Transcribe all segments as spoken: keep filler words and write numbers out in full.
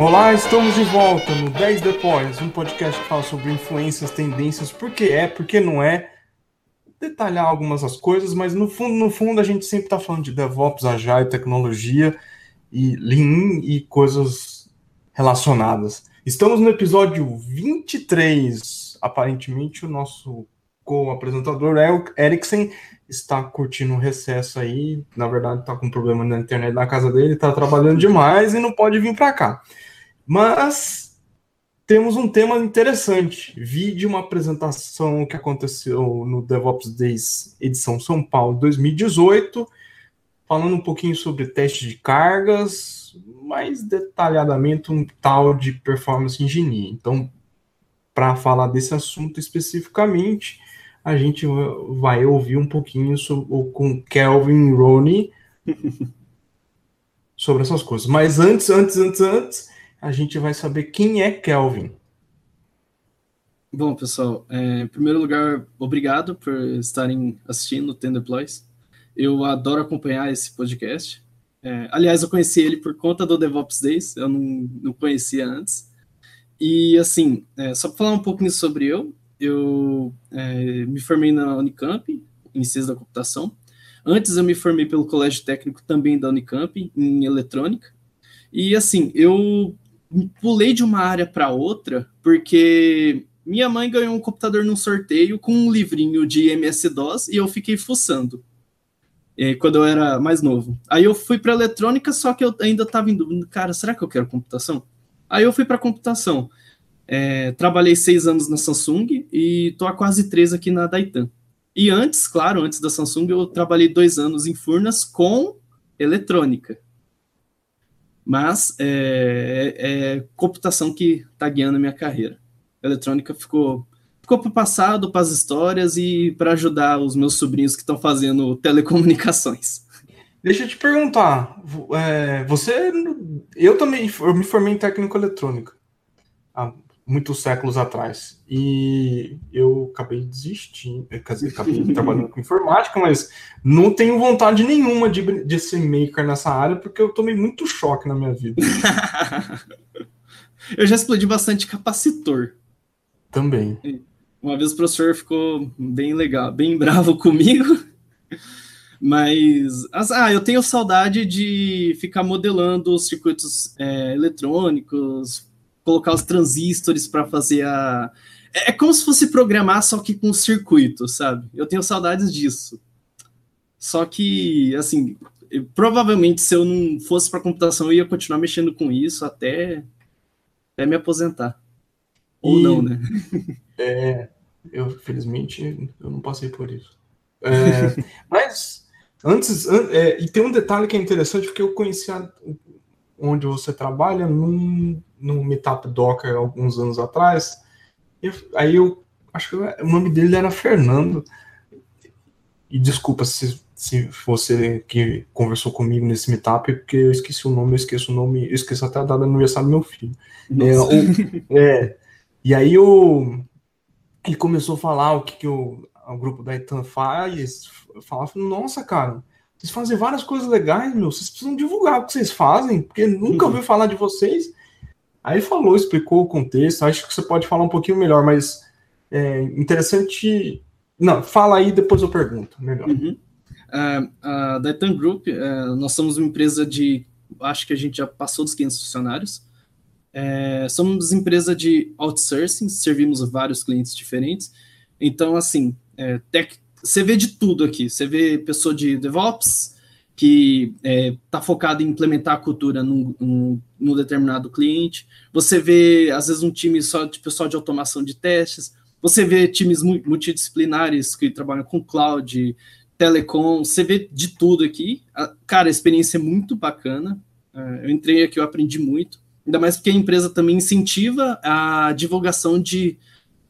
Olá, estamos de volta no dez Depois, um podcast que fala sobre influências, tendências, por que é, por que não é, detalhar algumas das coisas, mas no fundo, no fundo a gente sempre está falando de DevOps, Agile, tecnologia e Lean e coisas relacionadas. Estamos no episódio vinte e três, aparentemente o nosso co-apresentador Eriksen está curtindo um recesso aí, na verdade está com um problema na internet na casa dele, está trabalhando demais e não pode vir para cá. Mas temos um tema interessante, vi de uma apresentação que aconteceu no DevOps Days, edição São Paulo dois mil e dezoito, falando um pouquinho sobre teste de cargas, mais detalhadamente um tal de Performance Engineering. Então, para falar desse assunto especificamente, a gente vai ouvir um pouquinho sobre, com Kelvin Roney sobre essas coisas. Mas antes, antes, antes, antes, a gente vai saber quem é Kelvin. Bom, pessoal, é, em primeiro lugar, obrigado por estarem assistindo o Tender Plus. Eu adoro acompanhar esse podcast. É, aliás, eu conheci ele por conta do DevOps Days, eu não, não conhecia antes. E, assim, é, só para falar um pouquinho sobre eu, eu é, me formei na Unicamp, em Ciência da Computação. Antes eu me formei pelo Colégio Técnico também da Unicamp, em Eletrônica. E, assim, eu pulei de uma área para outra porque minha mãe ganhou um computador num sorteio com um livrinho de M S D O S e eu fiquei fuçando é, quando eu era mais novo. Aí eu fui para Eletrônica, só que eu ainda estava em dúvida. Cara, será que eu quero computação? Aí eu fui para computação. É, trabalhei seis anos na Samsung e estou há quase três aqui na Daitan. E antes, claro, antes da Samsung, eu trabalhei dois anos em Furnas com eletrônica. Mas é, é computação que está guiando a minha carreira. A eletrônica ficou, ficou para o passado, para as histórias e para ajudar os meus sobrinhos que estão fazendo telecomunicações. Deixa eu te perguntar, é, você, eu também, eu me formei em técnico eletrônica há muitos séculos atrás, e eu acabei desistindo, quer dizer, acabei trabalhando com informática, mas não tenho vontade nenhuma de, de ser maker nessa área, porque eu tomei muito choque na minha vida. Eu já explodi bastante capacitor. Também. Uma vez o professor ficou bem legal, bem bravo comigo. Mas, ah, eu tenho saudade de ficar modelando os circuitos é, eletrônicos, colocar os transistores para fazer a... É, é como se fosse programar, só que com circuito, sabe? Eu tenho saudades disso. Só que, assim, eu, provavelmente se eu não fosse para computação, eu ia continuar mexendo com isso até, até me aposentar. Ou e, não, né? É, eu, felizmente, eu não passei por isso. É, mas... Antes, é, e tem um detalhe que é interessante, porque eu conheci a, onde você trabalha num, num meetup Docker alguns anos atrás, e aí eu acho que o nome dele era Fernando, e desculpa se, se você que conversou comigo nesse meetup, porque eu esqueci o nome, eu esqueço o nome, eu esqueço até a data do aniversário do meu filho. É, o, é, e aí eu, ele começou a falar o que, que eu... o grupo da Itan faz, falava, nossa, cara, vocês fazem várias coisas legais, meu, vocês precisam divulgar o que vocês fazem, porque nunca ouviu falar de vocês. Aí falou, explicou o contexto, acho que você pode falar um pouquinho melhor, mas é interessante... Não, fala aí, depois eu pergunto, melhor. Uhum. Uh, a Daitan Group, uh, nós somos uma empresa de, acho que a gente já passou dos quinhentos funcionários, uh, somos empresa de outsourcing, servimos vários clientes diferentes, então, assim... É, tech, você vê de tudo aqui, você vê pessoa de DevOps que está é, focada em implementar a cultura num, num, num determinado cliente, você vê às vezes um time só de pessoal de automação de testes, você vê times multidisciplinares que trabalham com cloud, telecom, você vê de tudo aqui. Cara, a experiência é muito bacana, eu entrei aqui, eu aprendi muito, ainda mais porque a empresa também incentiva a divulgação de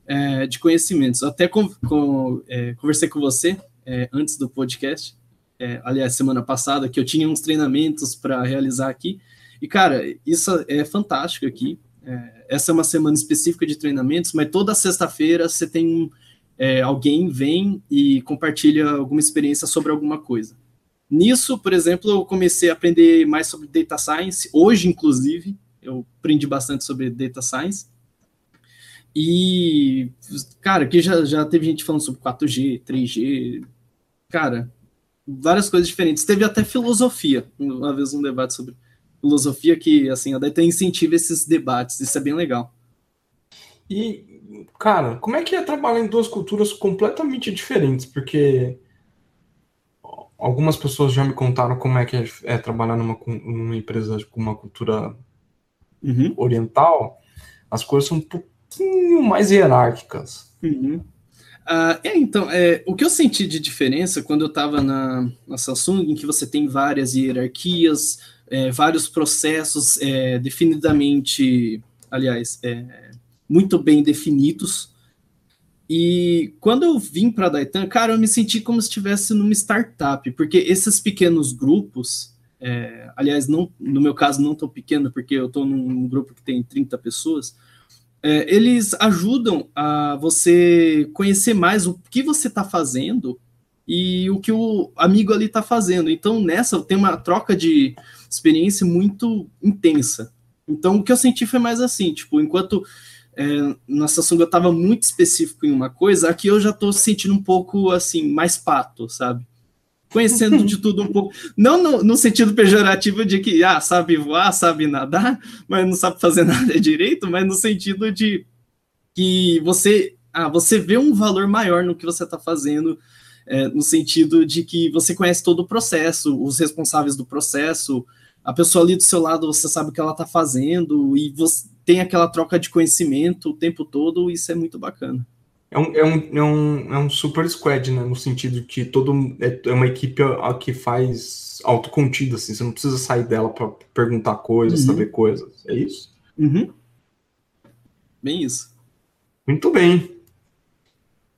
É, de conhecimentos. Eu até com, com, é, conversei com você é, antes do podcast, é, aliás, semana passada, que eu tinha uns treinamentos para realizar aqui, e cara, isso é fantástico aqui, é, essa é uma semana específica de treinamentos, mas toda sexta-feira você tem é, alguém vem e compartilha alguma experiência sobre alguma coisa. Nisso, por exemplo, eu comecei a aprender mais sobre Data Science, hoje, inclusive, eu aprendi bastante sobre Data Science. E, cara, aqui já, já teve gente falando sobre quatro G, três G, cara, várias coisas diferentes. Teve até filosofia, uma vez um debate sobre filosofia, que, assim, a Daitan incentiva esses debates, isso é bem legal. E, cara, como é que é trabalhar em duas culturas completamente diferentes? Porque algumas pessoas já me contaram como é que é, é trabalhar numa, numa empresa com uma cultura uhum. oriental, as coisas são um pouco mais hierárquicas. Uhum. Uh, é, então, é, o que eu senti de diferença quando eu estava na, na Samsung, em que você tem várias hierarquias, é, vários processos é, definidamente, aliás, é, muito bem definidos. E quando eu vim para a Daitan, cara, eu me senti como se estivesse numa startup, porque esses pequenos grupos, é, aliás, não, no meu caso não tão pequeno, porque eu estou num grupo que tem trinta pessoas, É, eles ajudam a você conhecer mais o que você está fazendo e o que o amigo ali está fazendo. Então, nessa, tem uma troca de experiência muito intensa. Então, o que eu senti foi mais assim, tipo, enquanto é, na Samsung eu estava muito específico em uma coisa, aqui eu já estou sentindo um pouco, assim, mais pato, sabe? Conhecendo de tudo um pouco, não no, no sentido pejorativo de que, ah, sabe voar, sabe nadar, mas não sabe fazer nada direito, mas no sentido de que você, ah, você vê um valor maior no que você está fazendo, é, no sentido de que você conhece todo o processo, os responsáveis do processo, a pessoa ali do seu lado, você sabe o que ela está fazendo, e você tem aquela troca de conhecimento o tempo todo, isso é muito bacana. É um, é, um, é, um, é um super squad, né? No sentido que todo, é uma equipe que faz autocontida, assim. Você não precisa sair dela para perguntar coisas, uhum. saber coisas. É isso? Uhum. Bem isso. Muito bem.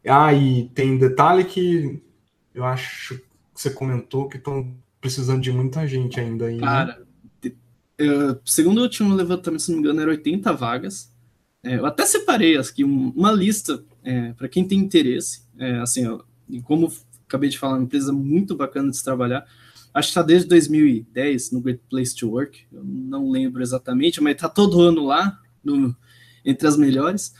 Ah, e tem detalhe que eu acho que você comentou que estão precisando de muita gente ainda. Aí, cara, né? uh, segundo o último levantamento, se não me engano, eram oitenta vagas. É, eu até separei aqui uma lista... É, para quem tem interesse, é, assim, ó, e como acabei de falar, uma empresa muito bacana de se trabalhar, acho que está desde dois mil e dez no Great Place to Work, eu não lembro exatamente, mas está todo ano lá, no, entre as melhores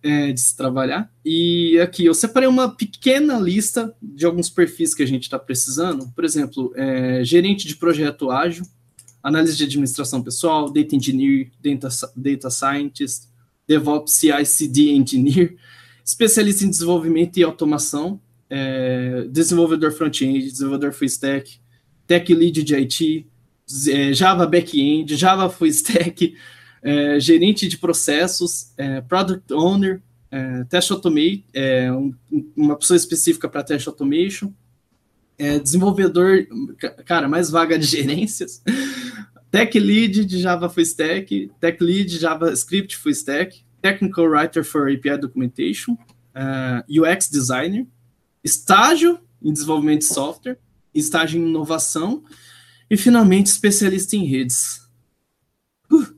é, de se trabalhar. E aqui eu separei uma pequena lista de alguns perfis que a gente está precisando, por exemplo, é, gerente de projeto ágil, análise de administração pessoal, data engineer, data, data scientist, DevOps C I C D engineer, especialista em desenvolvimento e automação, é, desenvolvedor front-end, desenvolvedor full stack, tech lead de I T, é, Java back-end, Java full stack, é, gerente de processos, é, product owner, é, test automation, é, um, uma pessoa específica para test automation, é, desenvolvedor, cara, mais vaga de gerências, tech lead de Java full stack, tech lead de JavaScript full stack, Technical Writer for A P I Documentation, uh, U X Designer, estágio em desenvolvimento de software, estágio em inovação e, finalmente, especialista em redes. Uh,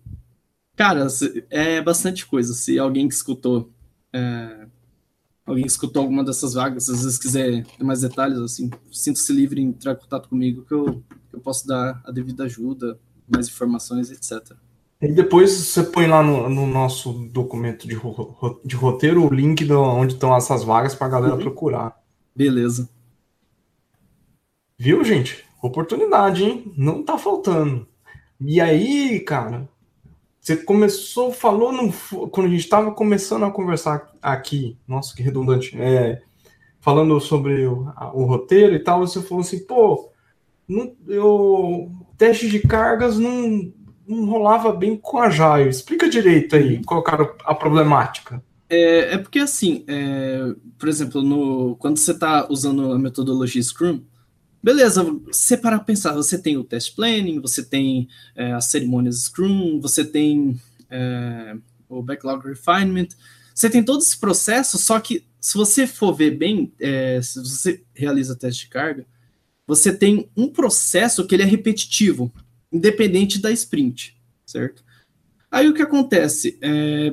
cara, é bastante coisa. Se alguém que escutou é, alguém que escutou alguma dessas vagas, às vezes quiser ter mais detalhes, assim, sinta-se livre em entrar em contato comigo que eu, que eu posso dar a devida ajuda, mais informações, etcétera. E depois você põe lá no, no nosso documento de, ro- de roteiro o link do, onde estão essas vagas para a galera uhum. procurar. Beleza. Viu, gente? Oportunidade, hein? Não tá faltando. E aí, cara, você começou, falou, no, quando a gente estava começando a conversar aqui, nossa, que redundante, é, falando sobre o, a, o roteiro e tal, você falou assim, pô, não, eu, teste de cargas não... não rolava bem com a Jaio. Explica direito aí, qual era a problemática. É, é porque, assim, é, por exemplo, no, quando você está usando a metodologia Scrum, beleza, você para pensar, você tem o test planning, você tem é, as cerimônias Scrum, você tem é, o backlog refinement, você tem todo esse processo, só que se você for ver bem, é, se você realiza teste de carga, você tem um processo que ele é repetitivo, independente da sprint, certo? Aí o que acontece? É,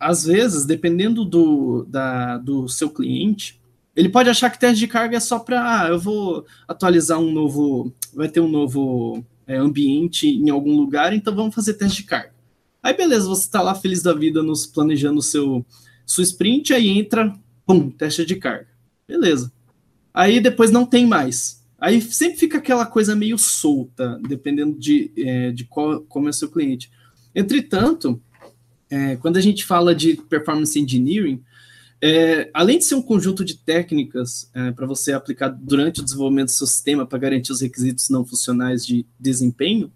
às vezes, dependendo do, da, do seu cliente, ele pode achar que teste de carga é só para, ah, eu vou atualizar um novo, vai ter um novo é, ambiente em algum lugar, então vamos fazer teste de carga. Aí, beleza, você está lá feliz da vida nos planejando seu, sua sprint, aí entra, pum, teste de carga. Beleza. Aí depois não tem mais. Aí sempre fica aquela coisa meio solta, dependendo de, é, de qual, como é o seu cliente. Entretanto, é, quando a gente fala de performance engineering, é, além de ser um conjunto de técnicas é, para você aplicar durante o desenvolvimento do seu sistema para garantir os requisitos não funcionais de desempenho,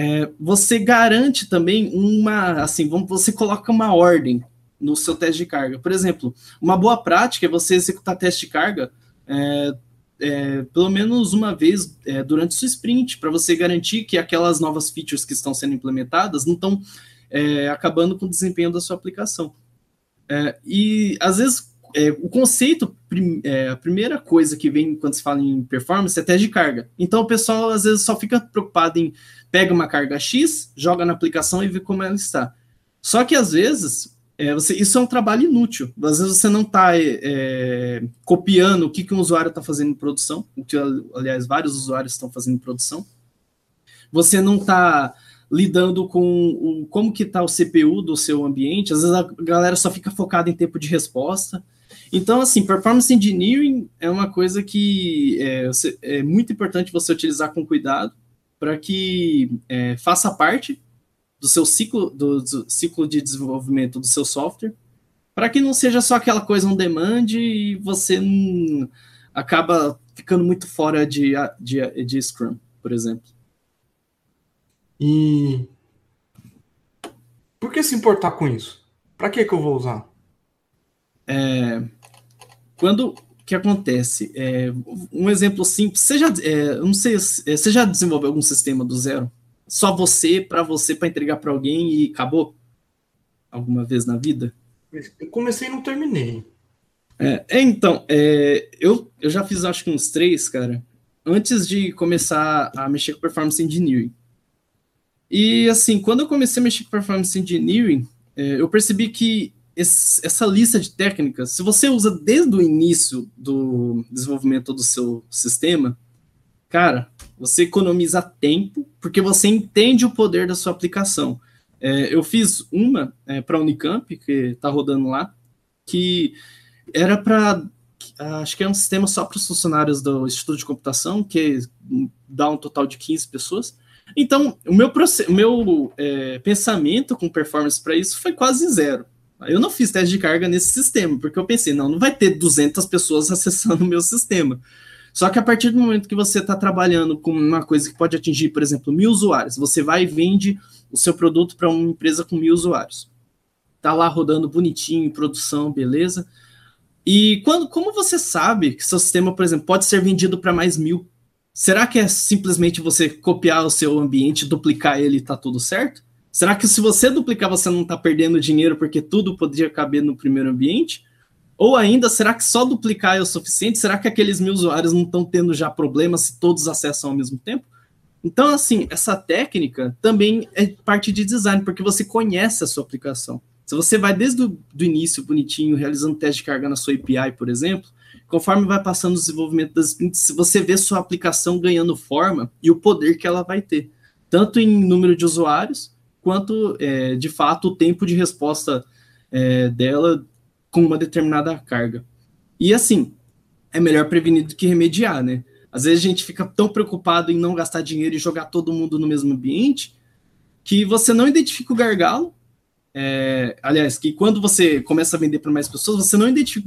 é, você garante também uma, assim, você coloca uma ordem no seu teste de carga. Por exemplo, uma boa prática é você executar teste de carga é, é, pelo menos uma vez é, durante sua sprint, para você garantir que aquelas novas features que estão sendo implementadas não estão é, acabando com o desempenho da sua aplicação. É, e, às vezes, é, o conceito, prim, é, a primeira coisa que vem quando se fala em performance é teste de carga. Então, o pessoal, às vezes, só fica preocupado em pega uma carga X, joga na aplicação e vê como ela está. Só que, às vezes, é, você, isso é um trabalho inútil. Às vezes, você não está é, copiando o que, que um usuário está fazendo em produção, o que, aliás, vários usuários estão fazendo em produção. Você não está lidando com o, como que está o C P U do seu ambiente, às vezes a galera só fica focada em tempo de resposta. Então, assim, performance engineering é uma coisa que é, é muito importante você utilizar com cuidado para que é, faça parte do seu ciclo, do, do ciclo de desenvolvimento do seu software, para que não seja só aquela coisa on demand e você não, acaba ficando muito fora de, de, de Scrum, por exemplo. E por que se importar com isso? Para que que eu vou usar? É, quando que acontece? É, um exemplo simples. Você já, é, não sei, você já desenvolveu algum sistema do zero? Só você, para você, para entregar para alguém e acabou? Alguma vez na vida? Eu comecei e não terminei. É, então, é, eu, eu já fiz acho que uns três, cara, antes de começar a mexer com performance engineering. E, assim, quando eu comecei a mexer com Performance Engineering, eh, eu percebi que esse, essa lista de técnicas, se você usa desde o início do desenvolvimento do seu sistema, cara, você economiza tempo, porque você entende o poder da sua aplicação. Eh, eu fiz uma eh, para a Unicamp, que está rodando lá, que era para, acho que é um sistema só para os funcionários do Instituto de Computação, que dá um total de quinze pessoas. Então, o meu, o meu é, pensamento com performance para isso foi quase zero. Eu não fiz teste de carga nesse sistema, porque eu pensei, não, não vai ter duzentas pessoas acessando o meu sistema. Só que a partir do momento que você está trabalhando com uma coisa que pode atingir, por exemplo, mil usuários, você vai e vende o seu produto para uma empresa com mil usuários. Está lá rodando bonitinho, em produção, beleza. E quando, como você sabe que seu sistema, por exemplo, pode ser vendido para mais mil? Será que é simplesmente você copiar o seu ambiente, duplicar ele e tá tudo certo? Será que se você duplicar, você não tá perdendo dinheiro porque tudo poderia caber no primeiro ambiente? Ou ainda, será que só duplicar é o suficiente? Será que aqueles mil usuários não estão tendo já problemas se todos acessam ao mesmo tempo? Então, assim, essa técnica também é parte de design, porque você conhece a sua aplicação. Se você vai desde o do início, bonitinho, realizando teste de carga na sua A P I, por exemplo, conforme vai passando o desenvolvimento das sprints, você vê sua aplicação ganhando forma e o poder que ela vai ter, tanto em número de usuários, quanto, é, de fato, o tempo de resposta é, dela com uma determinada carga. E, assim, é melhor prevenir do que remediar, né? Às vezes a gente fica tão preocupado em não gastar dinheiro e jogar todo mundo no mesmo ambiente, que você não identifica o gargalo. É, aliás, que quando você começa a vender para mais pessoas, você não identifica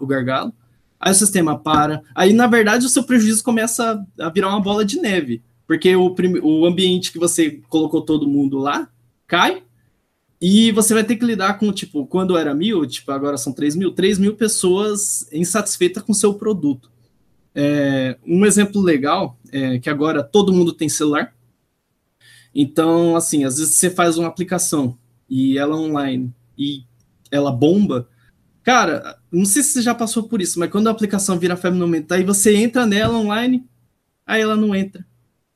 o gargalo, aí o sistema para, aí na verdade o seu prejuízo começa a virar uma bola de neve, porque o, o ambiente que você colocou todo mundo lá, cai, e você vai ter que lidar com, tipo, quando era mil, tipo, agora são três mil, três mil pessoas insatisfeitas com o seu produto. É, um exemplo legal é que agora todo mundo tem celular, então, assim, às vezes você faz uma aplicação e ela online, e ela bomba. Cara, não sei se você já passou por isso, mas quando a aplicação vira febre no momento, aí você entra nela online, aí ela não entra.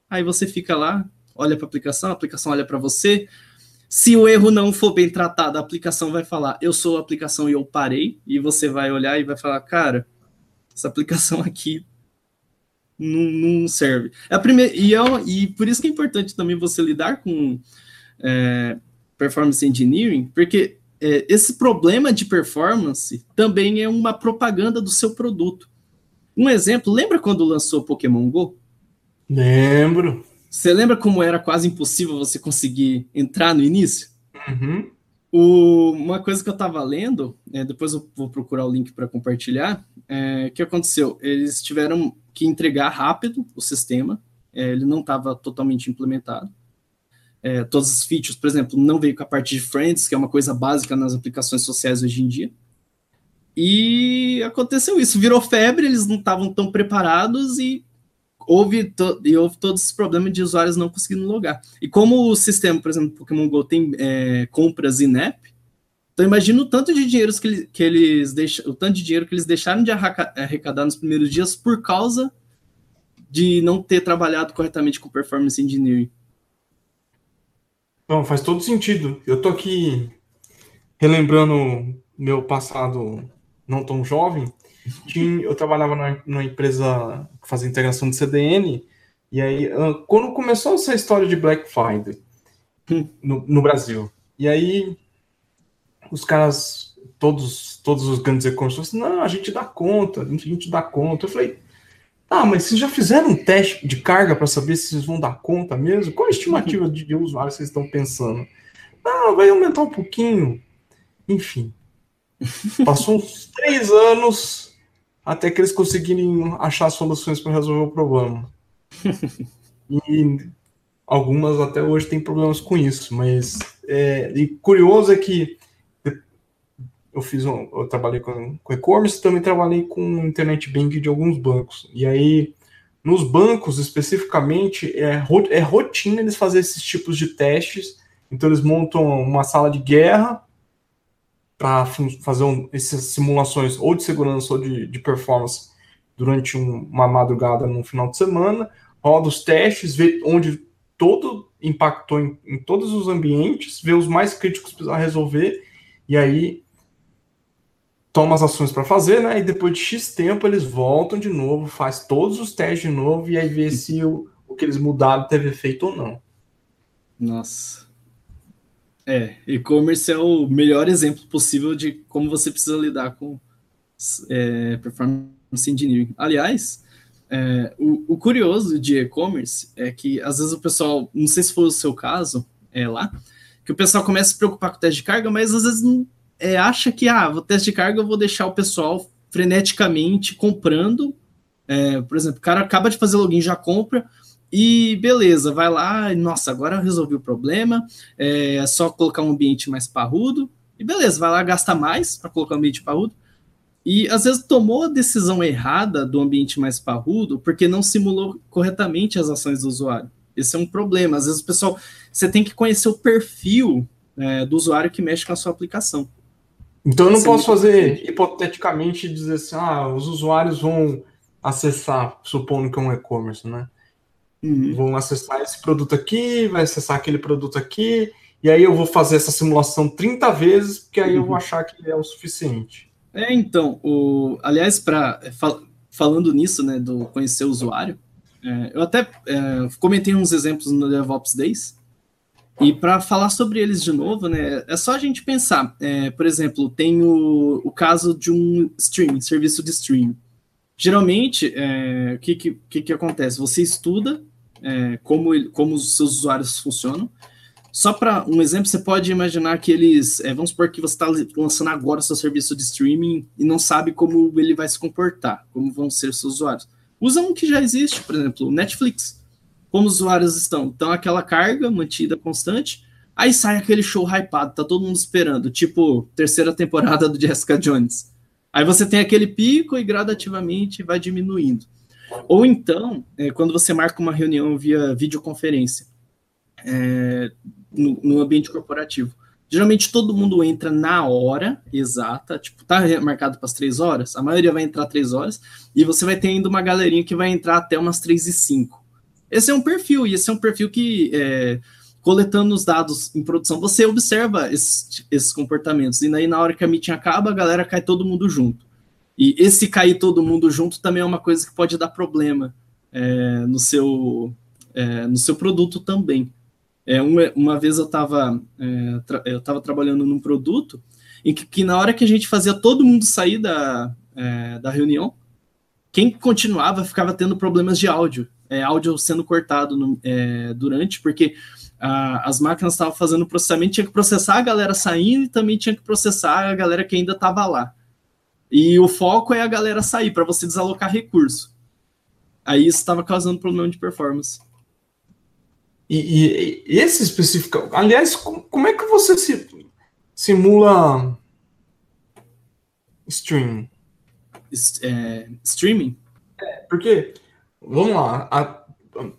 Aí você fica lá, olha para a aplicação, a aplicação olha para você. Se o erro não for bem tratado, a aplicação vai falar, eu sou a aplicação e eu parei. E você vai olhar e vai falar, cara, essa aplicação aqui não, não serve. É a primeira, e, é, e por isso que é importante também você lidar com... É, performance engineering, porque é, esse problema de performance também é uma propaganda do seu produto. Um exemplo, lembra quando lançou o Pokémon GO? Lembro. Você lembra como era quase impossível você conseguir entrar no início? Uhum. O, uma coisa que eu estava lendo, é, depois eu vou procurar o link para compartilhar, é, que aconteceu? Eles tiveram que entregar rápido o sistema, é, ele não estava totalmente implementado. É, todas as features, por exemplo, não veio com a parte de friends, que é uma coisa básica nas aplicações sociais hoje em dia. E aconteceu isso, virou febre, eles não estavam tão preparados e houve, to- e houve todo esse problema de usuários não conseguindo logar. E como o sistema, por exemplo, Pokémon GO tem é, compras in-app, então imagina o tanto de dinheiro que, ele, que eles deixam, o tanto de dinheiro que eles deixaram de arrecadar nos primeiros dias por causa de não ter trabalhado corretamente com performance engineering. Não, faz todo sentido. Eu tô aqui relembrando meu passado não tão jovem. Eu trabalhava na, numa empresa que fazia integração de C D N, e aí, quando começou essa história de Black Friday no, no Brasil, e aí os caras, todos, todos os grandes e-commerce, falaram, não, a gente dá conta, a gente dá conta. Eu falei, ah, mas vocês já fizeram um teste de carga para saber se vocês vão dar conta mesmo? Qual a estimativa de, de usuário vocês estão pensando? Ah, vai aumentar um pouquinho. Enfim, passou uns três anos... até que eles conseguirem achar soluções para resolver o problema. E algumas até hoje têm problemas com isso, mas é, e curioso é que eu fiz um, eu trabalhei com, com e-commerce, também trabalhei com internet banking de alguns bancos. E aí, nos bancos especificamente, é, é rotina eles fazerem esses tipos de testes. Então eles montam uma sala de guerra para fazer um, essas simulações ou de segurança ou de, de performance durante um, uma madrugada num final de semana, roda os testes, vê onde todo impactou em, em todos os ambientes, vê os mais críticos a resolver, e aí toma as ações para fazer, né? E depois de X tempo eles voltam de novo, faz todos os testes de novo, e aí vê se o, o que eles mudaram teve efeito ou não. Nossa... É, e-commerce é o melhor exemplo possível de como você precisa lidar com é, performance engineering. Aliás, é, o, o curioso de e-commerce é que, às vezes, o pessoal, não sei se foi o seu caso, é lá, que o pessoal começa a se preocupar com o teste de carga, mas, às vezes, não, é, acha que, ah, o teste de carga eu vou deixar o pessoal freneticamente comprando. É, por exemplo, o cara acaba de fazer login, já compra... E beleza, vai lá, nossa, agora eu resolvi o problema, é só colocar um ambiente mais parrudo, e beleza, vai lá, gasta mais para colocar um ambiente parrudo, e às vezes tomou a decisão errada do ambiente mais parrudo, porque não simulou corretamente as ações do usuário. Esse é um problema, às vezes o pessoal, você tem que conhecer o perfil é, do usuário que mexe com a sua aplicação. Então eu não posso fazer, hipoteticamente, dizer assim, ah, os usuários vão acessar, supondo que é um e-commerce, né? Uhum. Vão acessar esse produto aqui, vai acessar aquele produto aqui, e aí eu vou fazer essa simulação trinta vezes, porque aí uhum. eu vou achar que é o suficiente. É, então, o, aliás, pra, fal, falando nisso, né, do conhecer o usuário, é, eu até é, comentei uns exemplos no DevOps Days, e para falar sobre eles de novo, né, é só a gente pensar, é, por exemplo, tem o, o caso de um streaming, serviço de streaming. Geralmente, é, o que, que, que acontece? Você estuda, É, como, ele, como os seus usuários funcionam. Só para um exemplo, você pode imaginar que eles... É, vamos supor que você está lançando agora o seu serviço de streaming e não sabe como ele vai se comportar, como vão ser os seus usuários. Usa um que já existe, por exemplo, o Netflix. Como os usuários estão? Então, aquela carga mantida constante, aí sai aquele show hypado, tá todo mundo esperando, tipo, terceira temporada do Jessica Jones. Aí você tem aquele pico e gradativamente vai diminuindo. Ou então, é, quando você marca uma reunião via videoconferência é, no, no ambiente corporativo. Geralmente todo mundo entra na hora exata, tipo, tá marcado para as três horas, a maioria vai entrar três horas, e você vai ter ainda uma galerinha que vai entrar até umas três e cinco. Esse é um perfil, e esse é um perfil que, é, coletando os dados em produção, você observa esses, esses comportamentos, e daí na hora que a meeting acaba, a galera cai todo mundo junto. E esse cair todo mundo junto também é uma coisa que pode dar problema é, no, seu, é, no seu produto também. É, uma, uma vez eu estava é, tra eu estava trabalhando num produto em que, que na hora que a gente fazia todo mundo sair da, é, da reunião, quem continuava ficava tendo problemas de áudio, é, áudio sendo cortado no, é, durante, porque a, as máquinas estavam fazendo o processamento, tinha que processar a galera saindo e também tinha que processar a galera que ainda estava lá. E o foco é a galera sair, para você desalocar recurso. Aí isso estava causando problema de performance. E, e esse específico... Aliás, como, como é que você se, simula streaming? É, streaming? É, porque, vamos lá, a, a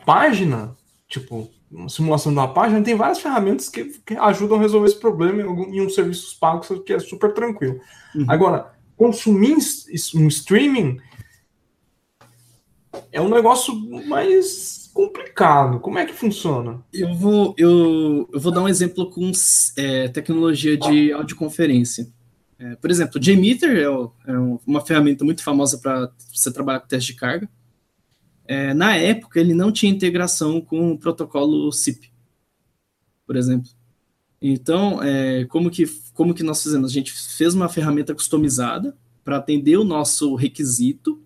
página, tipo, uma simulação da página, tem várias ferramentas que, que ajudam a resolver esse problema em, algum, em um serviço pago, que é super tranquilo. Uhum. Agora, consumir um streaming é um negócio mais... complicado. Como é que funciona? Eu vou, eu, eu vou dar um exemplo com é, tecnologia de audioconferência. É, por exemplo, o JMeter é, o, é uma ferramenta muito famosa para você trabalhar com teste de carga. É, na época, ele não tinha integração com o protocolo S I P, por exemplo. Então, é, como, que, como que nós fizemos? A gente fez uma ferramenta customizada para atender o nosso requisito.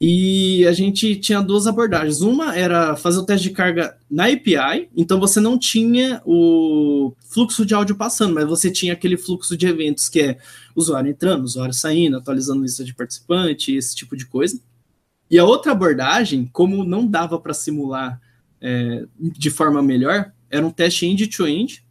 E a gente tinha duas abordagens. Uma era fazer o teste de carga na A P I, então você não tinha o fluxo de áudio passando, mas você tinha aquele fluxo de eventos que é usuário entrando, usuário saindo, atualizando lista de participante, esse tipo de coisa. E a outra abordagem, como não dava para simular é, de forma melhor, era um teste end-to-end,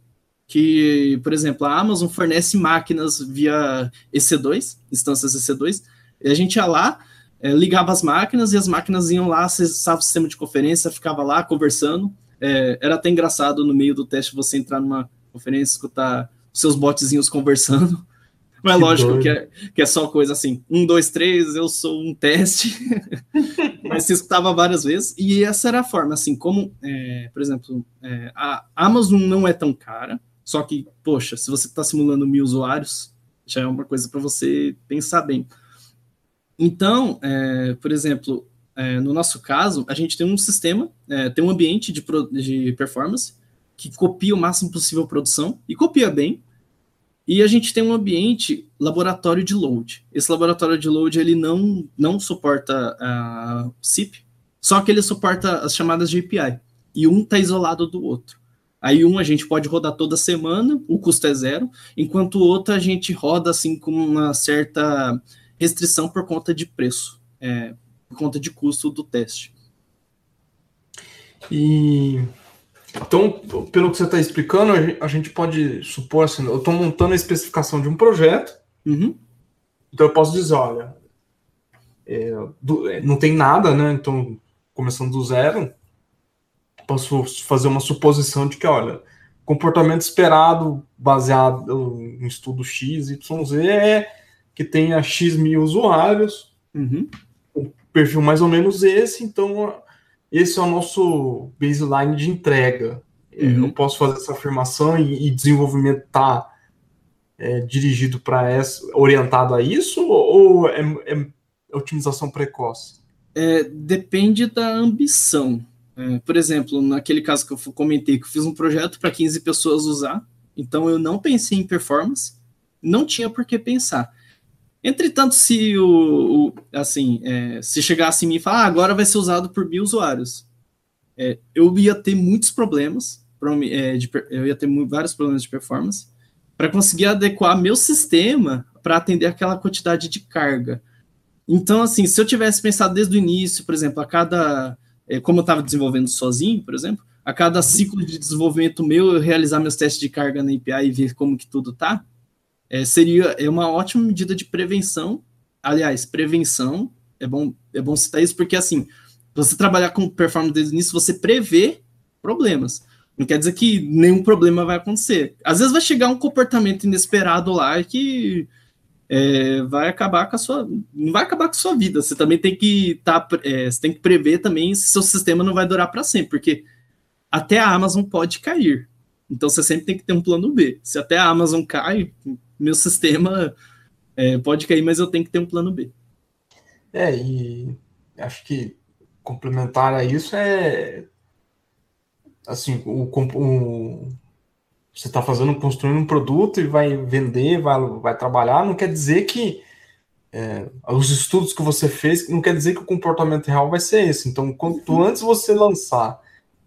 que, por exemplo, a Amazon fornece máquinas via E C dois, instâncias E C dois, e a gente ia lá, É, ligava as máquinas e as máquinas iam lá, acessava o sistema de conferência, ficava lá conversando. É, era até engraçado no meio do teste você entrar numa conferência e escutar os seus botezinhos conversando. Mas que lógico que é, que é só coisa assim, um, dois, três, eu sou um teste. Mas se escutava várias vezes. E essa era a forma, assim, como, é, por exemplo, é, a Amazon não é tão cara, só que, poxa, se você está simulando mil usuários, já é uma coisa para você pensar bem. Então, é, por exemplo, é, no nosso caso, a gente tem um sistema, é, tem um ambiente de, pro, de performance que copia o máximo possível a produção e copia bem. E a gente tem um ambiente laboratório de load. Esse laboratório de load ele não, não suporta a S I P, só que ele suporta as chamadas de A P I. E um está isolado do outro. Aí um a gente pode rodar toda semana, o custo é zero, enquanto o outro a gente roda assim com uma certa... restrição por conta de preço, é, por conta de custo do teste. E então, pelo que você está explicando, a gente pode supor assim, eu estou montando a especificação de um projeto, uhum. Então eu posso dizer, olha, é, do, é, não tem nada, né? Então, começando do zero, posso fazer uma suposição de que, olha, comportamento esperado baseado em estudo X, Y, Z é que tenha X mil usuários, uhum. Um perfil mais ou menos esse, então esse é o nosso baseline de entrega. Uhum. Eu posso fazer essa afirmação e, e desenvolvimento está é, dirigido para essa, orientado a isso, ou é, é, é otimização precoce? É, depende da ambição. É, por exemplo, naquele caso que eu comentei, que eu fiz um projeto para quinze pessoas usar, então eu não pensei em performance, não tinha por que pensar. Entretanto, se, o, o, assim, é, se chegasse em mim e falar ah, agora vai ser usado por mil usuários, é, eu ia ter muitos problemas, pra, é, de, eu ia ter muito, vários problemas de performance, para conseguir adequar meu sistema para atender aquela quantidade de carga. Então, assim, se eu tivesse pensado desde o início, por exemplo, a cada, é, como eu estava desenvolvendo sozinho, por exemplo, a cada ciclo de desenvolvimento meu, eu realizar meus testes de carga na A P I e ver como que tudo está, É, seria uma ótima medida de prevenção. Aliás, prevenção, é bom, é bom citar isso, porque assim, você trabalhar com performance desde o início, você prevê problemas. Não quer dizer que nenhum problema vai acontecer. Às vezes vai chegar um comportamento inesperado lá que é, vai acabar com a sua... Não vai acabar com a sua vida. Você também tem que, tá, é, você tem que prever também se seu sistema não vai durar para sempre, porque até a Amazon pode cair. Então você sempre tem que ter um plano B. Se até a Amazon cai... meu sistema é, pode cair, mas eu tenho que ter um plano B. É, e acho que complementar a isso é assim, o, o você está fazendo, construindo um produto e vai vender, vai, vai trabalhar, não quer dizer que é, os estudos que você fez, não quer dizer que o comportamento real vai ser esse. Então, quanto antes você lançar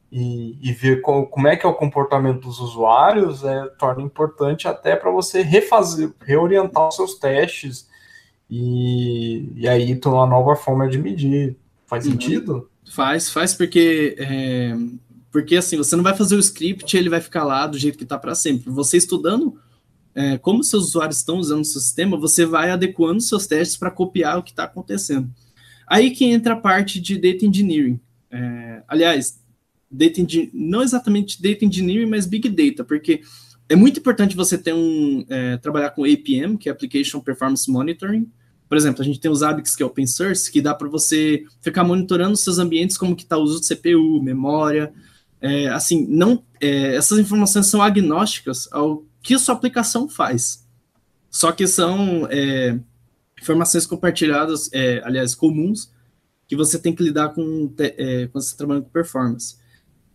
e, e ver qual, como é que é o comportamento dos usuários, é, torna importante até para você refazer, reorientar os seus testes e, e aí ter uma nova forma de medir. Faz sentido? Faz, faz porque... É... Porque, assim, você não vai fazer o script e ele vai ficar lá do jeito que está para sempre. Você estudando é, como seus usuários estão usando o seu sistema, você vai adequando seus testes para copiar o que está acontecendo. Aí que entra a parte de Data Engineering. É, aliás, data, não exatamente Data Engineering, mas Big Data, porque é muito importante você ter um é, trabalhar com A P M, que é Application Performance Monitoring. Por exemplo, a gente tem o Zabbix, que é open source, que dá para você ficar monitorando seus ambientes, como que está o uso de C P U, memória... É, assim, não, é, essas informações são agnósticas ao que a sua aplicação faz. Só que são é, informações compartilhadas, é, aliás, comuns, que você tem que lidar com é, quando você está trabalhando com performance.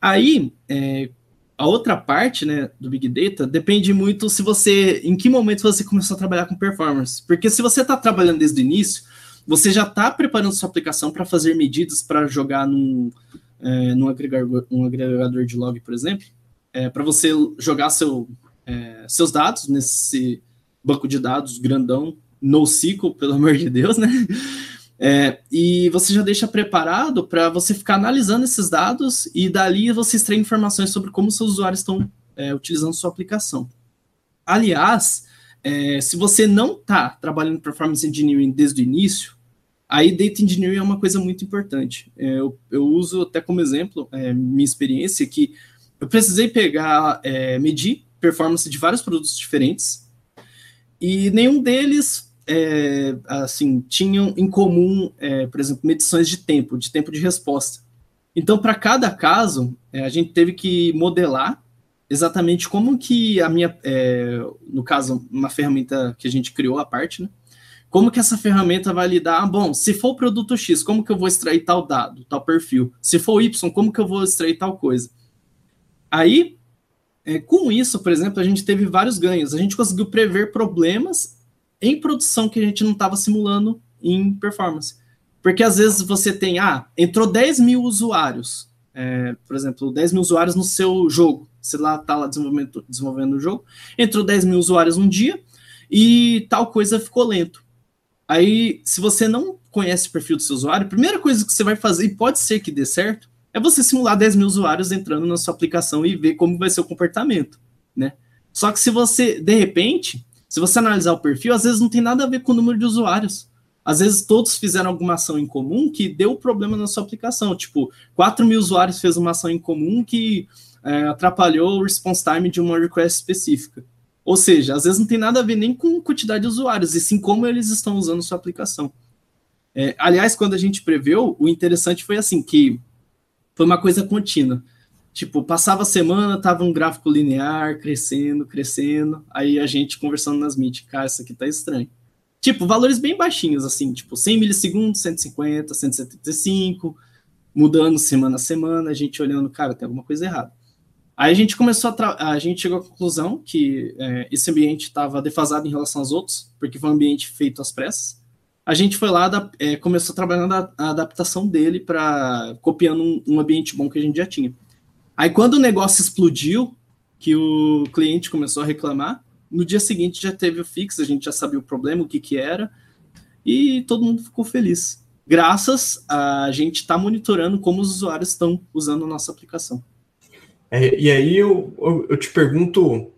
Aí, é, a outra parte, né, do Big Data depende muito se você, em que momento você começou a trabalhar com performance. Porque se você está trabalhando desde o início, você já está preparando sua aplicação para fazer medidas, para jogar num... É, num agregador, um agregador de log, por exemplo, é, para você jogar seu, é, seus dados nesse banco de dados grandão, NoSQL, pelo amor de Deus, né? É, e você já deixa preparado para você ficar analisando esses dados e dali você extrai informações sobre como seus usuários estão é, utilizando sua aplicação. Aliás, é, se você não está trabalhando Performance Engineering desde o início, aí, Data Engineering é uma coisa muito importante. Eu, eu uso até como exemplo é, minha experiência, que eu precisei pegar, é, medir performance de vários produtos diferentes e nenhum deles, é, assim, tinham em comum, é, por exemplo, medições de tempo, de tempo de resposta. Então, para cada caso, é, a gente teve que modelar exatamente como que a minha, é, no caso, uma ferramenta que a gente criou à parte, né? Como que essa ferramenta vai lidar? Ah, bom, se for o produto X, como que eu vou extrair tal dado, tal perfil? Se for Y, como que eu vou extrair tal coisa? Aí, é, com isso, por exemplo, a gente teve vários ganhos. A gente conseguiu prever problemas em produção que a gente não estava simulando em performance. Porque às vezes você tem, ah, entrou dez mil usuários. É, por exemplo, dez mil usuários no seu jogo. Você lá está lá desenvolvendo, desenvolvendo o jogo. Entrou dez mil usuários um dia e tal coisa ficou lento. Aí, se você não conhece o perfil do seu usuário, a primeira coisa que você vai fazer, e pode ser que dê certo, é você simular dez mil usuários entrando na sua aplicação e ver como vai ser o comportamento, né? Só que se você, de repente, se você analisar o perfil, às vezes não tem nada a ver com o número de usuários. Às vezes todos fizeram alguma ação em comum que deu problema na sua aplicação. Tipo, quatro mil usuários fez uma ação em comum que é, atrapalhou o response time de uma request específica. Ou seja, às vezes não tem nada a ver nem com quantidade de usuários, e sim como eles estão usando sua aplicação. É, aliás, quando a gente preveu, o interessante foi assim, que foi uma coisa contínua. Tipo, passava a semana, tava um gráfico linear, crescendo, crescendo, aí a gente conversando nas mídias, cara, isso aqui tá estranho. Tipo, valores bem baixinhos, assim, tipo cem milissegundos, cento e cinquenta, cento e setenta e cinco, mudando semana a semana, a gente olhando, cara, tem alguma coisa errada. Aí a gente começou a... Tra- a gente chegou à conclusão que é, esse ambiente estava defasado em relação aos outros, porque foi um ambiente feito às pressas. A gente foi lá, da, é, começou trabalhando a, a adaptação dele para copiando um, um ambiente bom que a gente já tinha. Aí quando o negócio explodiu, que o cliente começou a reclamar, no dia seguinte já teve o fix, a gente já sabia o problema, o que que era, e todo mundo ficou feliz. Graças a gente estar tá monitorando como os usuários estão usando a nossa aplicação. É, e aí eu, eu, eu te pergunto,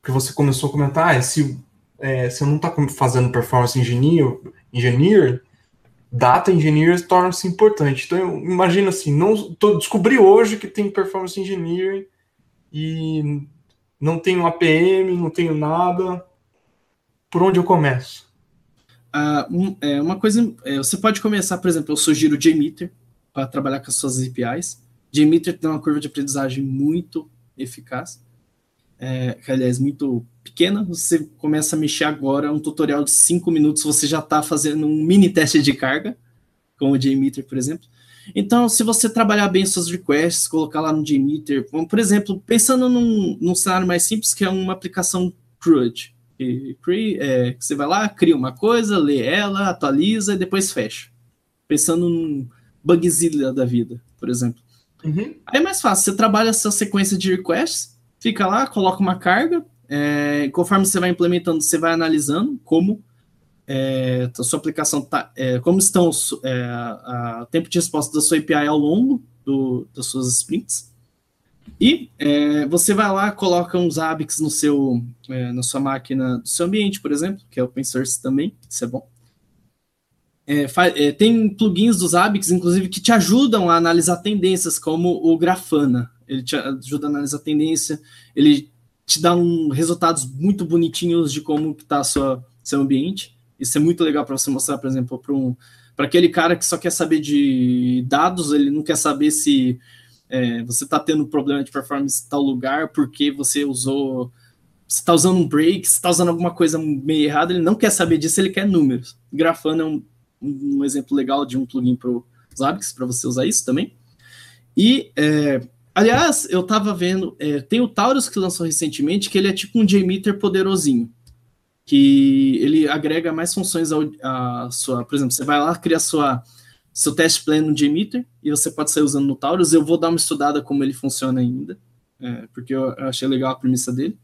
que você começou a comentar, ah, se, é, se eu não está fazendo performance engineer, engineer, data engineer torna-se importante. Então eu imagino assim, não, tô, descobri hoje que tem performance engineering e não tenho A P M, não tenho nada. Por onde eu começo? Ah, um, é, uma coisa, é, você pode começar, por exemplo, eu sugiro o JMeter para trabalhar com as suas A P Is. JMeter tem uma curva de aprendizagem muito eficaz, é, que, aliás, muito pequena. Você começa a mexer agora, um tutorial de cinco minutos, você já está fazendo um mini teste de carga, com o JMeter, por exemplo. Então, se você trabalhar bem suas requests, colocar lá no JMeter, por exemplo, pensando num, num cenário mais simples, que é uma aplicação CRUD, que, é, que você vai lá, cria uma coisa, lê ela, atualiza e depois fecha. Pensando num bugzilla da vida, por exemplo. Uhum. Aí é mais fácil, você trabalha a sua sequência de requests, fica lá, coloca uma carga, é, conforme você vai implementando, você vai analisando como é, a sua aplicação tá, é, como estão o é, tempo de resposta da sua A P I ao longo do, das suas sprints. E é, você vai lá, coloca uns Zabbix no seu, é, na sua máquina do seu ambiente, por exemplo, que é open source também, isso é bom. É, é, tem plugins dos Zabbix, inclusive, que te ajudam a analisar tendências, como o Grafana. Ele te ajuda a analisar a tendência, ele te dá um, resultados muito bonitinhos de como está seu ambiente. Isso é muito legal para você mostrar, por exemplo, para um, aquele cara que só quer saber de dados, ele não quer saber se é, você está tendo um problema de performance em tal lugar, porque você usou, você está usando um break, você está usando alguma coisa meio errada, ele não quer saber disso, ele quer números. Grafana é um, um exemplo legal de um plugin para o Zabbix, para você usar isso também. E, é, aliás, eu estava vendo, é, tem o Taurus que lançou recentemente, que ele é tipo um JMeter poderosinho, que ele agrega mais funções ao, a sua... Por exemplo, você vai lá, cria sua, seu teste plan no JMeter, e você pode sair usando no Taurus. Eu vou dar uma estudada como ele funciona ainda, é, porque eu achei legal a premissa dele.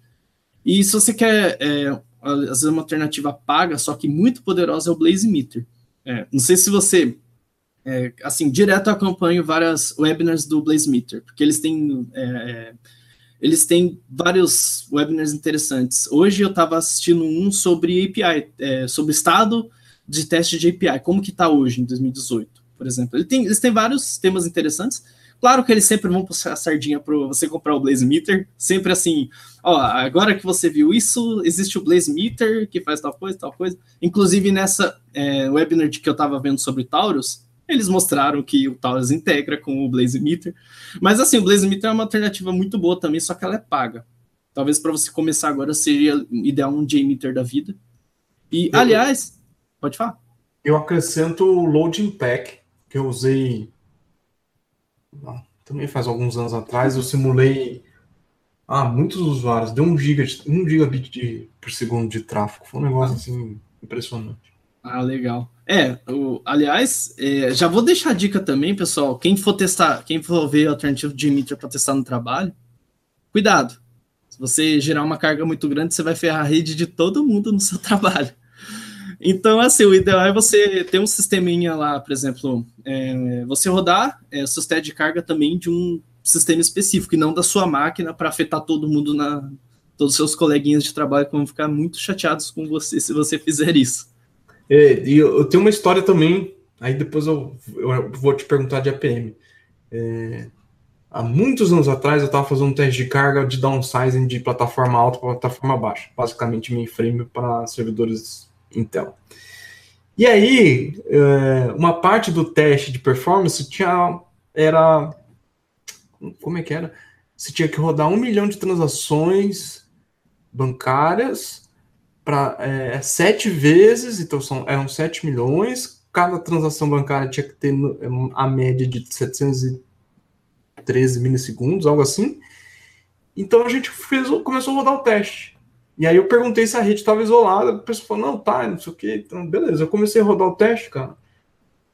E se você quer, é, às vezes, uma alternativa paga, só que muito poderosa, é o BlazeMeter. É, não sei se você... É, assim, direto eu acompanho várias webinars do BlazeMeter, porque eles têm... É, Eles têm vários webinars interessantes. Hoje eu estava assistindo um sobre A P I, é, sobre estado de teste de A P I, como que está hoje, em dois mil e dezoito, por exemplo. Ele tem, eles têm vários temas interessantes. Claro que eles sempre vão puxar a sardinha para você comprar o BlazeMeter, sempre assim, ó, agora que você viu isso, existe o BlazeMeter que faz tal coisa, tal coisa. Inclusive nessa é, webinar que eu estava vendo sobre Taurus, eles mostraram que o Taurus integra com o BlazeMeter. Mas, assim, o BlazeMeter é uma alternativa muito boa também, só que ela é paga. Talvez para você começar agora seria ideal um JMeter da vida. E, eu, aliás, pode falar. Eu acrescento o Loading Pack, que eu usei também faz alguns anos atrás. Eu simulei ah, muitos usuários. Deu um, giga, um gigabit de, por segundo de tráfego. Foi um negócio, assim, impressionante. Ah, legal. É, o, aliás, é, já vou deixar a dica também, pessoal. Quem for testar, quem for ver a alternativa de JMeter para testar no trabalho, cuidado. Se você gerar uma carga muito grande, você vai ferrar a rede de todo mundo no seu trabalho. Então, assim, o ideal é você ter um sisteminha lá, por exemplo, é, você rodar é, seus testes de carga também de um sistema específico e não da sua máquina para afetar todo mundo, na, todos os seus coleguinhas de trabalho que vão ficar muito chateados com você se você fizer isso. É, e eu tenho uma história também, aí depois eu, eu vou te perguntar de A P M. É, há muitos anos atrás eu estava fazendo um teste de carga de downsizing de plataforma alta para plataforma baixa, basicamente mainframe para servidores Intel. E aí, é, uma parte do teste de performance tinha, era, como é que era? Você tinha que rodar um milhão de transações bancárias, Pra, é, sete vezes, então são, eram sete milhões, cada transação bancária tinha que ter a média de setecentos e treze milissegundos, algo assim. Então a gente fez, começou a rodar o teste. E aí eu perguntei se a rede estava isolada, a pessoa falou, não, tá, não sei o que, então beleza. Eu comecei a rodar o teste, cara.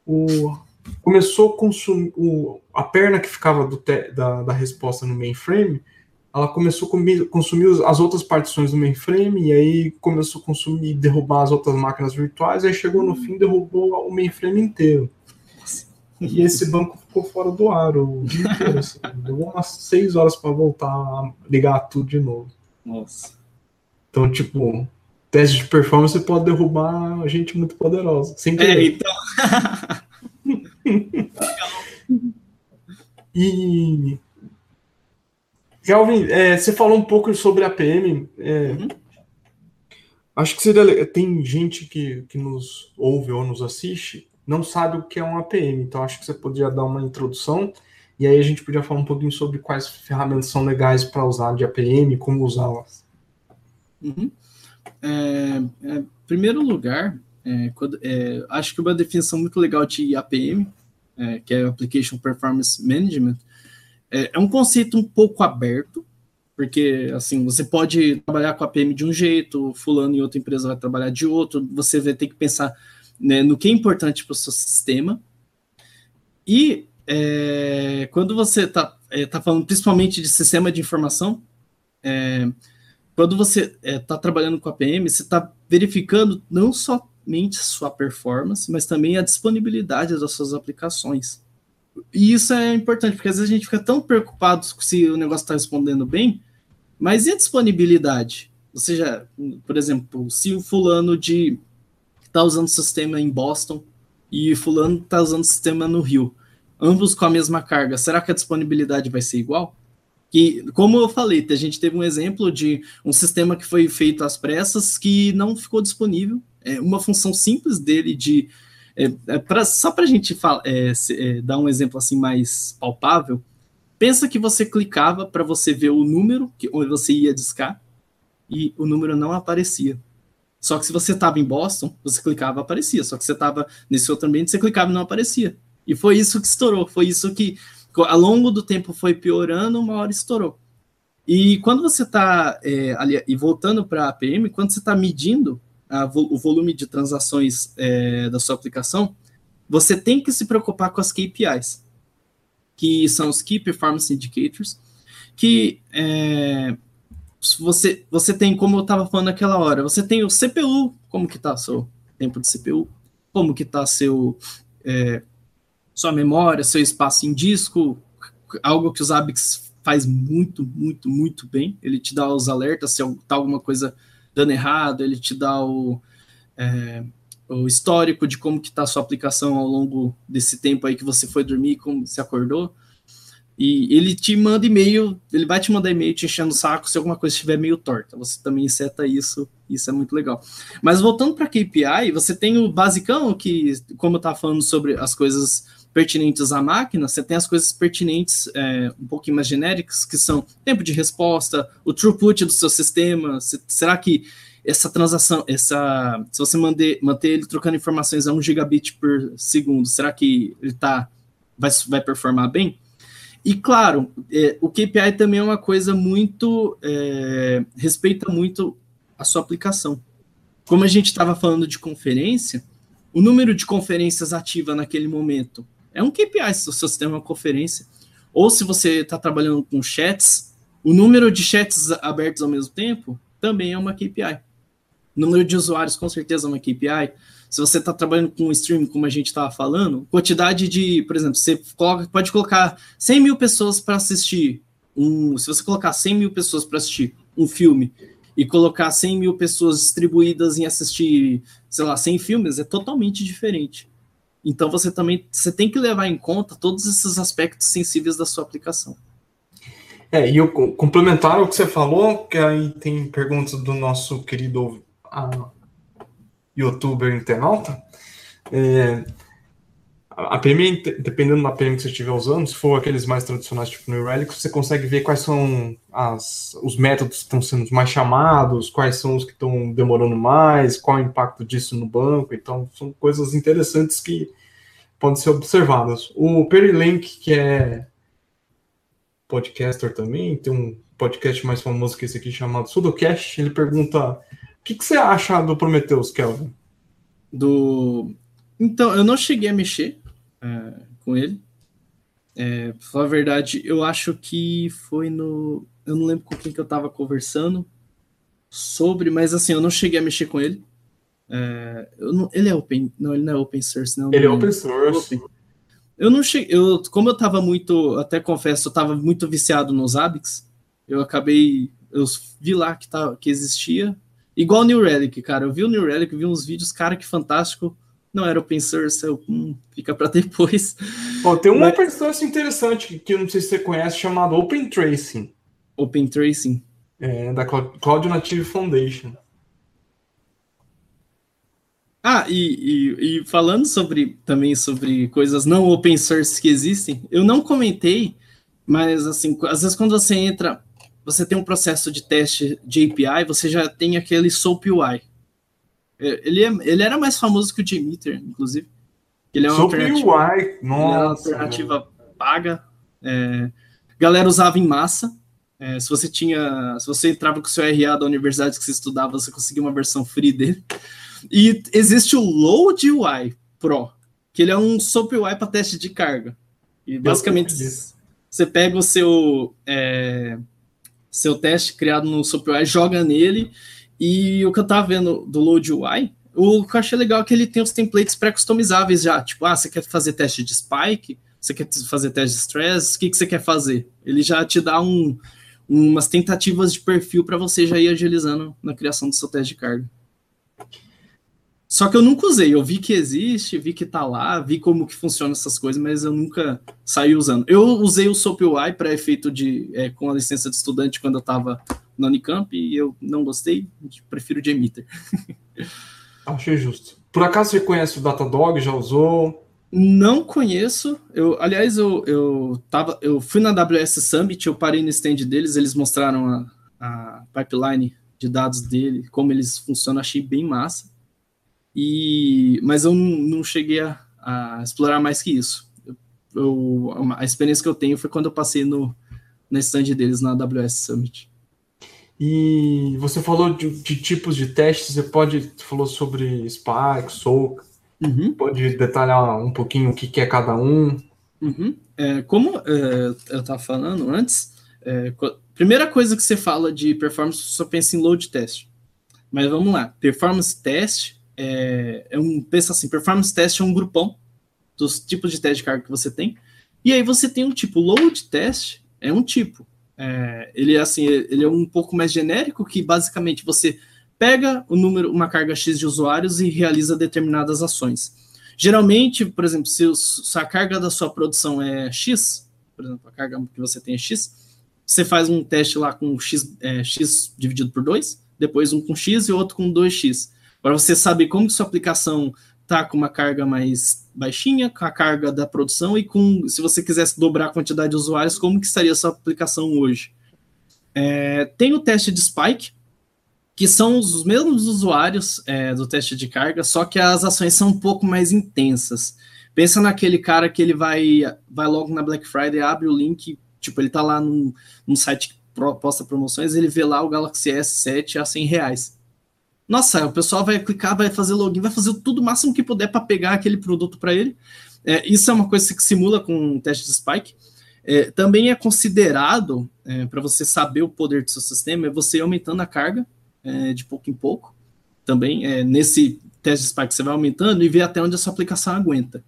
O, começou a consumir, o, a perna que ficava do te, da, da resposta no mainframe, ela começou a consumir as outras partições do mainframe, e aí começou a consumir, derrubar as outras máquinas virtuais, aí chegou no fim e derrubou o mainframe inteiro. E esse banco ficou fora do ar o dia inteiro, assim. Deu umas seis horas para voltar a ligar tudo de novo. Nossa. Então, tipo, teste de performance pode derrubar gente muito poderosa. Sem é, então... E... Kelvin, é, você falou um pouco sobre A P M. É, uhum. Acho que seria, tem gente que, que nos ouve ou nos assiste, não sabe o que é um A P M, então acho que você podia dar uma introdução, e aí a gente podia falar um pouquinho sobre quais ferramentas são legais para usar de A P M, como usá-las. Uhum. É, é, em primeiro lugar, é, quando, é, acho que uma definição muito legal de A P M é, que é Application Performance Management, é, é um conceito um pouco aberto, porque, assim, você pode trabalhar com a A P M de um jeito, fulano e outra empresa vai trabalhar de outro, você vai ter que pensar, né, no que é importante para o seu sistema. E é, quando você está é, tá falando principalmente de sistema de informação, é, quando você está é, trabalhando com a A P M, você está verificando não somente sua performance, mas também a disponibilidade das suas aplicações. E isso é importante, porque às vezes a gente fica tão preocupado se o negócio está respondendo bem, mas e a disponibilidade? Ou seja, por exemplo, se o fulano de está usando o sistema em Boston e fulano está usando o sistema no Rio, ambos com a mesma carga, será que a disponibilidade vai ser igual? Que, como eu falei, a gente teve um exemplo de um sistema que foi feito às pressas que não ficou disponível. É uma função simples dele de... É, é pra, só para a gente fala, é, se, é, dar um exemplo assim mais palpável, pensa que você clicava para você ver o número que, onde você ia discar e o número não aparecia. Só que se você estava em Boston, você clicava e aparecia. Só que você estava nesse outro ambiente, você clicava e não aparecia. E foi isso que estourou. Foi isso que, ao longo do tempo, foi piorando, uma hora estourou. E quando você está é, ali, e voltando para a A P M, quando você está medindo A, o volume de transações é, da sua aplicação, você tem que se preocupar com as K P Is, que são os Key Performance Indicators, que é, você, você tem, como eu estava falando naquela hora, você tem o C P U, como que está seu tempo de C P U, como que está seu é, sua memória, seu espaço em disco, algo que o Zabbix faz muito, muito, muito bem, ele te dá os alertas se está alguma coisa dando errado, ele te dá o, é, o histórico de como que está a sua aplicação ao longo desse tempo aí que você foi dormir, como se acordou, e ele te manda e-mail, ele vai te mandar e-mail te enchendo o saco se alguma coisa estiver meio torta, você também seta isso, isso é muito legal. Mas voltando para K P I, você tem o basicão que, como eu estava falando sobre as coisas pertinentes à máquina, você tem as coisas pertinentes é, um pouquinho mais genéricas, que são tempo de resposta, o throughput do seu sistema, se, será que essa transação, essa, se você manter, manter ele trocando informações a um gigabit por segundo, será que ele tá, vai, vai performar bem? E claro, é, o K P I também é uma coisa muito, é, respeita muito a sua aplicação. Como a gente estava falando de conferência, o número de conferências ativa naquele momento é um K P I se o seu sistema é uma conferência. Ou se você está trabalhando com chats, o número de chats abertos ao mesmo tempo também é uma K P I. O número de usuários, com certeza, é uma K P I. Se você está trabalhando com streaming, como a gente estava falando, quantidade de, por exemplo, você coloca, pode colocar cem mil pessoas para assistir. Um, se você colocar cem mil pessoas para assistir um filme e colocar cem mil pessoas distribuídas em assistir, sei lá, cem filmes, é totalmente diferente. Então, você também você tem que levar em conta todos esses aspectos sensíveis da sua aplicação. É, e eu complementar o que você falou, que aí tem perguntas do nosso querido ah, youtuber internauta. É, a A P M, dependendo da A P M que você estiver usando, se for aqueles mais tradicionais, tipo New Relic, você consegue ver quais são as, os métodos que estão sendo mais chamados, quais são os que estão demorando mais, qual é o impacto disso no banco. Então, são coisas interessantes que podem ser observadas. O Perilink, que é podcaster também, tem um podcast mais famoso que esse aqui, chamado Sudocast, ele pergunta: o que, que você acha do Prometheus, Kelvin? Do... Então, eu não cheguei a mexer É, com ele. É, pra falar a verdade, eu acho que foi no... Eu não lembro com quem que eu tava conversando sobre, mas assim, eu não cheguei a mexer com ele. É, eu não, ele é open... Não, ele não é open source. Não, ele não é open source. Open. Eu não cheguei... Eu, como eu tava muito... Até confesso, eu tava muito viciado no Zabbix. Eu acabei... Eu vi lá que, tá, que existia. Igual o New Relic, cara. Eu vi o New Relic, vi uns vídeos, cara, que fantástico. Não era open source, eu, hum, fica para depois. Oh, tem um Mas... open source interessante que eu não sei se você conhece, chamado Open Tracing. Open Tracing? É, da Cloud Native Foundation. Ah, e, e, e falando sobre também sobre coisas não open source que existem, eu não comentei, mas assim, às vezes quando você entra, você tem um processo de teste de A P I, você já tem aquele SoapUI. Ele, ele era mais famoso que o JMeter, inclusive. Ele é uma alternativa, ele é uma alternativa paga. É, galera usava em massa. É, se você tinha, se você entrava com o seu R A da universidade que você estudava, você conseguia uma versão free dele. E existe o Load U I Pro, que ele é um SoapUI para teste de carga. E basicamente você pega o seu, é, seu teste criado no SoapUI, joga nele, e o que eu tava vendo do Load U I, o que eu achei legal é que ele tem os templates pré-customizáveis já. Tipo, ah, você quer fazer teste de spike? Você quer fazer teste de stress? O que, que você quer fazer? Ele já te dá um... umas tentativas de perfil para você já ir agilizando na criação do seu teste de carga. Só que eu nunca usei. Eu vi que existe, vi que tá lá, vi como que funciona essas coisas, mas eu nunca saí usando. Eu usei o SoapUI para efeito de... É, com a licença de estudante quando eu tava no Unicamp e eu não gostei. Prefiro o JMeter. Achei justo. Por acaso você conhece o Datadog? Já usou? Não conheço. Eu, aliás, eu, eu, tava, eu fui na A W S Summit, eu parei no stand deles, eles mostraram a, a pipeline de dados dele, como eles funcionam, achei bem massa. E, mas eu não, não cheguei a, a explorar mais que isso. Eu, eu, a experiência que eu tenho foi quando eu passei no, no stand deles na A W S Summit. E você falou de, de tipos de testes, você pode, falou sobre Spark, Soak. Uhum. Pode detalhar um pouquinho o que, que é cada um? Uhum. É, como é, eu estava falando antes, é, co- primeira coisa que você fala de performance, você só pensa em load test. Mas vamos lá, performance test é, é um... Pensa assim, performance test é um grupão dos tipos de teste de carga que você tem. E aí você tem um tipo, load test é um tipo. É, ele, é assim, ele é um pouco mais genérico, que basicamente você... pega o número, uma carga X de usuários e realiza determinadas ações. Geralmente, por exemplo, se, o, se a carga da sua produção é X, por exemplo, a carga que você tem é X, você faz um teste lá com X, é, X dividido por dois, depois um com X e outro com dois X, para você saber como que sua aplicação está com uma carga mais baixinha, com a carga da produção e com, se você quisesse dobrar a quantidade de usuários, como que estaria a sua aplicação hoje. É, tem o teste de Spike, que são os mesmos usuários é, do teste de carga, só que as ações são um pouco mais intensas. Pensa naquele cara que ele vai, vai logo na Black Friday, abre o link, tipo, ele tá lá num, num site que posta promoções, ele vê lá o Galaxy S sete a cem reais. Nossa, o pessoal vai clicar, vai fazer login, vai fazer tudo o máximo que puder para pegar aquele produto para ele. É, isso é uma coisa que simula com o teste de Spike. É, também é considerado, é, para você saber o poder do seu sistema, é você ir aumentando a carga, É, de pouco em pouco, também, é, nesse teste de Spark você vai aumentando e vê até onde a sua aplicação aguenta.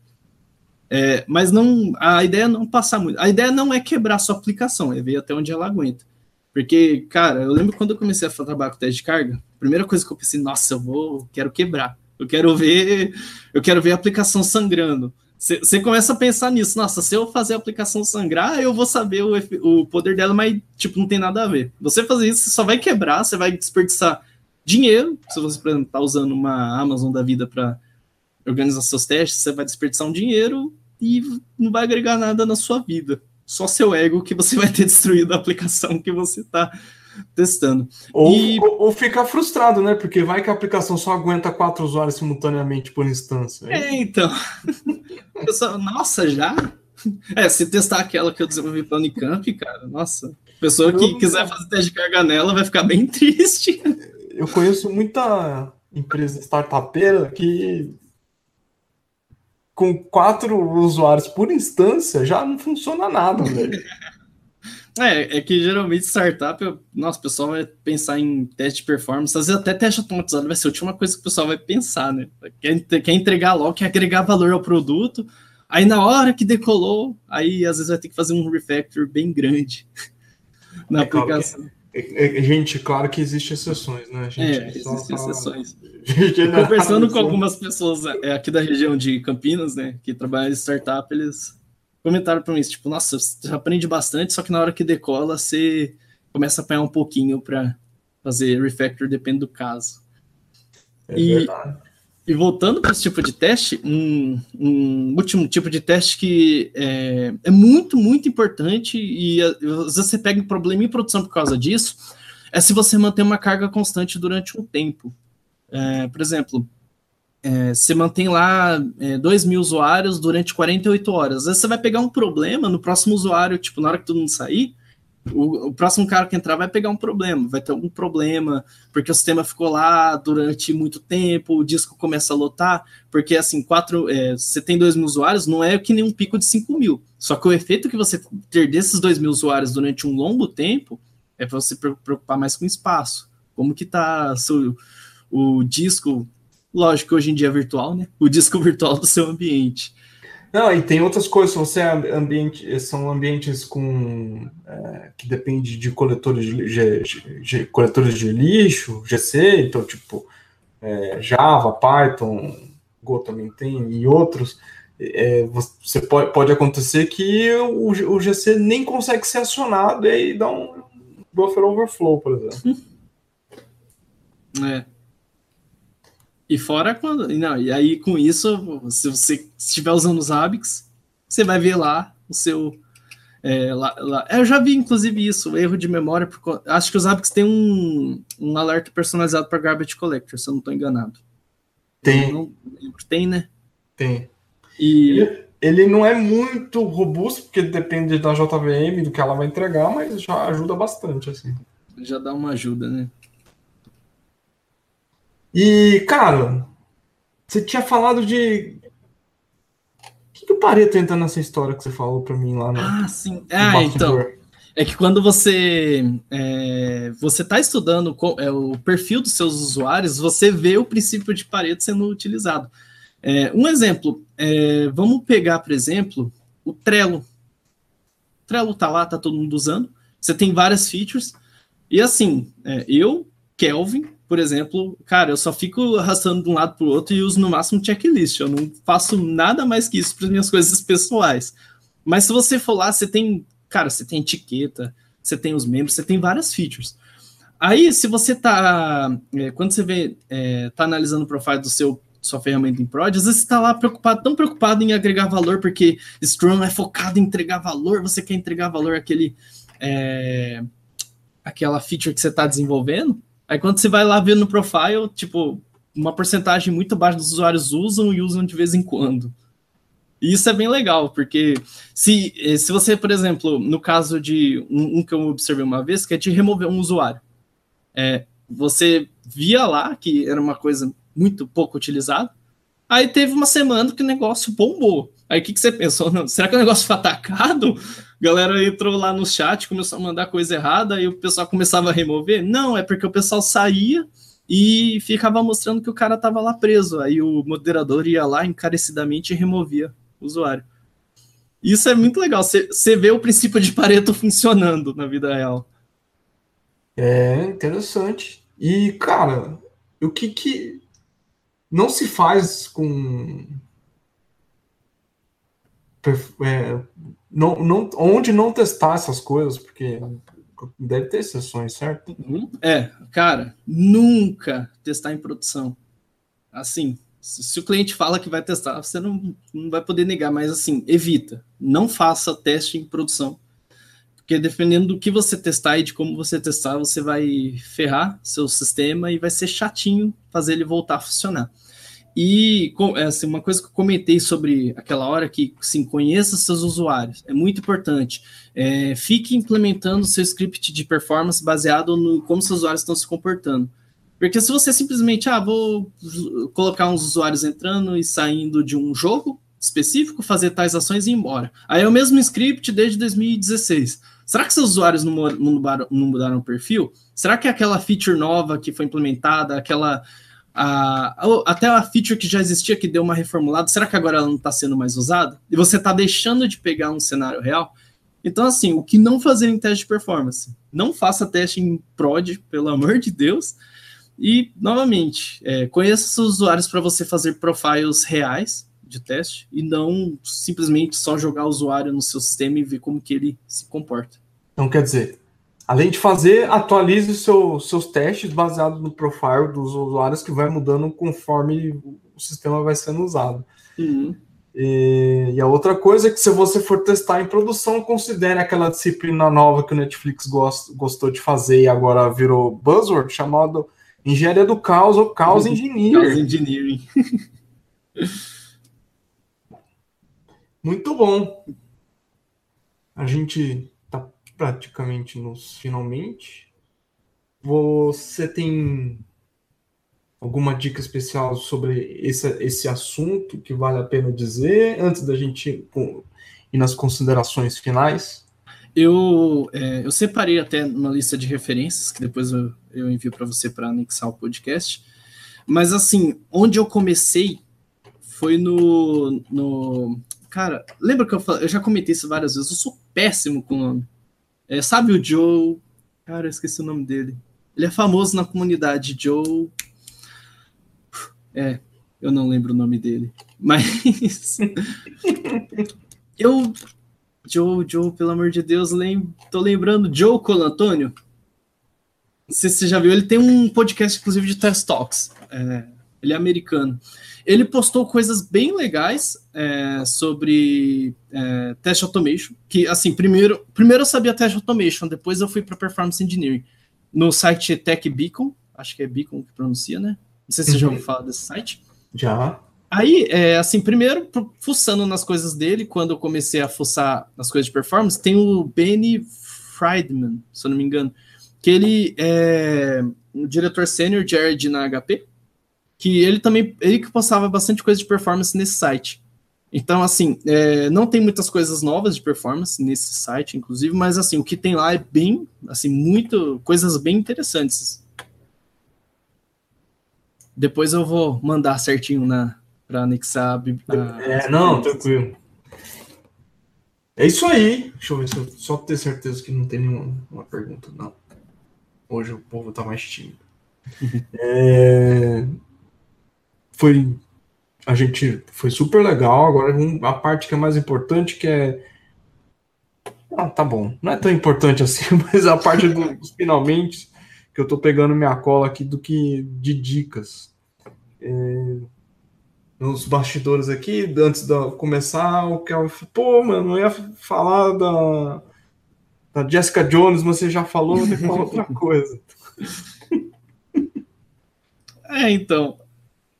É, mas não, a ideia é não passar muito, a ideia não é quebrar a sua aplicação, é ver até onde ela aguenta. Porque, cara, eu lembro quando eu comecei a trabalhar com teste de carga, a primeira coisa que eu pensei, nossa, eu vou, quero quebrar, eu quero ver, eu quero ver a aplicação sangrando. Você começa a pensar nisso, nossa, se eu fazer a aplicação sangrar, eu vou saber o, o poder dela, mas, tipo, não tem nada a ver. Você fazer isso, você só vai quebrar, você vai desperdiçar dinheiro. Se você, por exemplo, tá usando uma Amazon da vida para organizar seus testes, você vai desperdiçar um dinheiro e não vai agregar nada na sua vida. Só seu ego que você vai ter destruído a aplicação que você tá testando. Ou, e... ou, ou ficar frustrado, né? Porque vai que a aplicação só aguenta quatro usuários simultaneamente por instância. Aí... É, então. Pessoa, nossa, já? É, se testar aquela que eu desenvolvi para o Unicamp, cara, nossa. Pessoa que eu... quiser fazer teste de carga nela vai ficar bem triste. Eu conheço muita empresa startupeira que com quatro usuários por instância já não funciona nada, velho. É, é que geralmente startup, nossa, o pessoal vai pensar em teste de performance, às vezes até teste automatizado vai ser a última coisa que o pessoal vai pensar, né? Quer, quer entregar logo, quer agregar valor ao produto, aí na hora que decolou, aí às vezes vai ter que fazer um refactor bem grande na é, aplicação. Claro que, é, é, gente, claro que existem exceções, né? Gente, é, existem fala... exceções. Conversando com algumas pessoas aqui da região de Campinas, né, que trabalham em startup, eles... comentaram para mim, tipo, nossa, você aprende bastante, só que na hora que decola, você começa a apanhar um pouquinho para fazer refactor, depende do caso. É e, verdade. E voltando para esse tipo de teste, um, um último tipo de teste que é, é muito, muito importante, e às vezes você pega um problema em produção por causa disso, é se você manter uma carga constante durante um tempo. É, por exemplo, É, você mantém lá é, dois mil usuários durante quarenta e oito horas. Às vezes você vai pegar um problema no próximo usuário, tipo, na hora que todo mundo sair, o, o próximo cara que entrar vai pegar um problema, vai ter algum problema, porque o sistema ficou lá durante muito tempo, o disco começa a lotar, porque, assim, quatro, é, você tem dois mil usuários, não é que nem um pico de cinco mil. Só que o efeito que você ter desses dois mil usuários durante um longo tempo é para você se preocupar mais com o espaço. Como que tá seu, o disco... Lógico que hoje em dia é virtual, né? O disco virtual do seu ambiente. Não, e tem outras coisas. Você ambiente, são ambientes com é, que depende de coletores de, de, de, de coletores de lixo, G C, então tipo é, Java, Python, Go também tem e outros. É, você pode, pode acontecer que o, o G C nem consegue ser acionado e aí dá um buffer overflow, por exemplo. É. E fora quando. Não, e aí, com isso, se você estiver usando os Zabbix, você vai ver lá o seu. É, lá, lá. Eu já vi, inclusive, isso, erro de memória. Por, acho que os Zabbix tem um, um alerta personalizado para Garbage Collector, se eu não estou enganado. Tem. Não, tem, né? Tem. E ele, ele não é muito robusto, porque depende da J V M, do que ela vai entregar, mas já ajuda bastante, assim. Já dá uma ajuda, né? E, cara, você tinha falado de... O que, que o Pareto entra nessa história que você falou para mim lá no... Ah, sim. Ah, então. É que quando você... É, você está estudando é, o perfil dos seus usuários, você vê o princípio de Pareto sendo utilizado. É, um exemplo. É, vamos pegar, por exemplo, o Trello. O Trello está lá, está todo mundo usando. Você tem várias features. E, assim, é, eu, Kelvin... Por exemplo, cara, eu só fico arrastando de um lado para o outro e uso no máximo checklist. Eu não faço nada mais que isso para as minhas coisas pessoais. Mas se você for lá, você tem, cara, você tem etiqueta, você tem os membros, você tem várias features. Aí, se você tá, é, quando você vê, é, tá analisando o profile do seu sua ferramenta em prod, às vezes você está lá preocupado, tão preocupado em agregar valor, porque Scrum é focado em entregar valor, você quer entregar valor àquele, é, àquela feature que você está desenvolvendo. Aí quando você vai lá ver no profile, tipo, uma porcentagem muito baixa dos usuários usam e usam de vez em quando. E isso é bem legal, porque se, se você, por exemplo, no caso de um, um que eu observei uma vez, que é de remover um usuário. É, você via lá que era uma coisa muito pouco utilizada, aí teve uma semana que o negócio bombou. Aí o que, que você pensou? Não, será que o negócio foi atacado? A galera entrou lá no chat, começou a mandar coisa errada, aí o pessoal começava a remover. Não, é porque o pessoal saía e ficava mostrando que o cara estava lá preso. Aí o moderador ia lá encarecidamente e removia o usuário. Isso é muito legal. Você vê o princípio de Pareto funcionando na vida real. É interessante. E, cara, o que que não se faz com... É, não, não, onde não testar essas coisas, porque deve ter exceções, certo? É, cara, nunca testar em produção. Assim, se o cliente fala que vai testar, você não, não vai poder negar, mas assim, evita. Não faça teste em produção, porque dependendo do que você testar e de como você testar, você vai ferrar seu sistema e vai ser chatinho fazer ele voltar a funcionar. E assim, uma coisa que eu comentei sobre aquela hora que, sim, conheça seus usuários, é muito importante. É, fique implementando seu script de performance baseado no como seus usuários estão se comportando. Porque se você simplesmente, ah, vou colocar uns usuários entrando e saindo de um jogo específico, fazer tais ações e ir embora. Aí é o mesmo script desde dois mil e dezesseis. Será que seus usuários não mudaram, não mudaram o perfil? Será que aquela feature nova que foi implementada, aquela... A, até a feature que já existia, que deu uma reformulada, será que agora ela não está sendo mais usada? E você está deixando de pegar um cenário real? Então, assim, o que não fazer em teste de performance? Não faça teste em prod, pelo amor de Deus. E, novamente, é, conheça seus usuários para você fazer profiles reais de teste e não simplesmente só jogar o usuário no seu sistema e ver como que ele se comporta. Então, quer dizer... Além de fazer, atualize seu, seus testes baseados no profile dos usuários que vai mudando conforme o sistema vai sendo usado. Uhum. E, e a outra coisa é que se você for testar em produção, considere aquela disciplina nova que o Netflix gost, gostou de fazer e agora virou buzzword, chamado Engenharia do Caos ou Chaos Engineering. Chaos Engineering. Muito bom. A gente está praticamente nos finalmente. Você tem alguma dica especial sobre esse, esse assunto que vale a pena dizer antes da gente ir nas considerações finais? Eu, é, eu separei até uma lista de referências que depois eu, eu envio para você para anexar o podcast. Mas, assim, onde eu comecei foi no... no cara, lembra que eu, eu já comentei isso várias vezes? Eu sou péssimo com o nome. É, sabe o Joe... Cara, eu esqueci o nome dele. Ele é famoso na comunidade, Joe... É, eu não lembro o nome dele. Mas... eu... Joe, Joe, pelo amor de Deus, lem... tô lembrando. Joe Colantônio. Não sei se você já viu. Ele tem um podcast, inclusive, de Test Talks. É, ele é americano. Ele postou coisas bem legais é, sobre é, Test Automation. Que, assim, primeiro, primeiro eu sabia Test Automation. Depois eu fui para Performance Engineering. No site Tech Beacon. Acho que é Beacon que pronuncia, né? Não sei se você já ouviu falar desse site. Já. Aí, é, assim, primeiro, fuçando nas coisas dele, quando eu comecei a fuçar nas coisas de performance, tem o Benny Friedman, se eu não me engano, que ele é um diretor sênior de R and D na H P, que ele também, ele que postava bastante coisa de performance nesse site. Então, assim, é, não tem muitas coisas novas de performance nesse site, inclusive, mas, assim, o que tem lá é bem, assim, muito, coisas bem interessantes. Depois eu vou mandar certinho para anexar a biblioteca. É, não, tranquilo. É isso aí. Deixa eu ver, se eu, só ter certeza que não tem nenhuma pergunta, não. Hoje o povo tá mais tímido. é, foi, a gente foi super legal. Agora a parte que é mais importante, que é... Ah, tá bom. Não é tão importante assim, mas a parte dos finalmente... que eu tô pegando minha cola aqui do que de dicas. É, nos bastidores aqui, antes de começar, o Kelvin falou, pô, mano, eu ia falar da, da Jessica Jones, mas você já falou, eu tenho que falar outra coisa. É, então,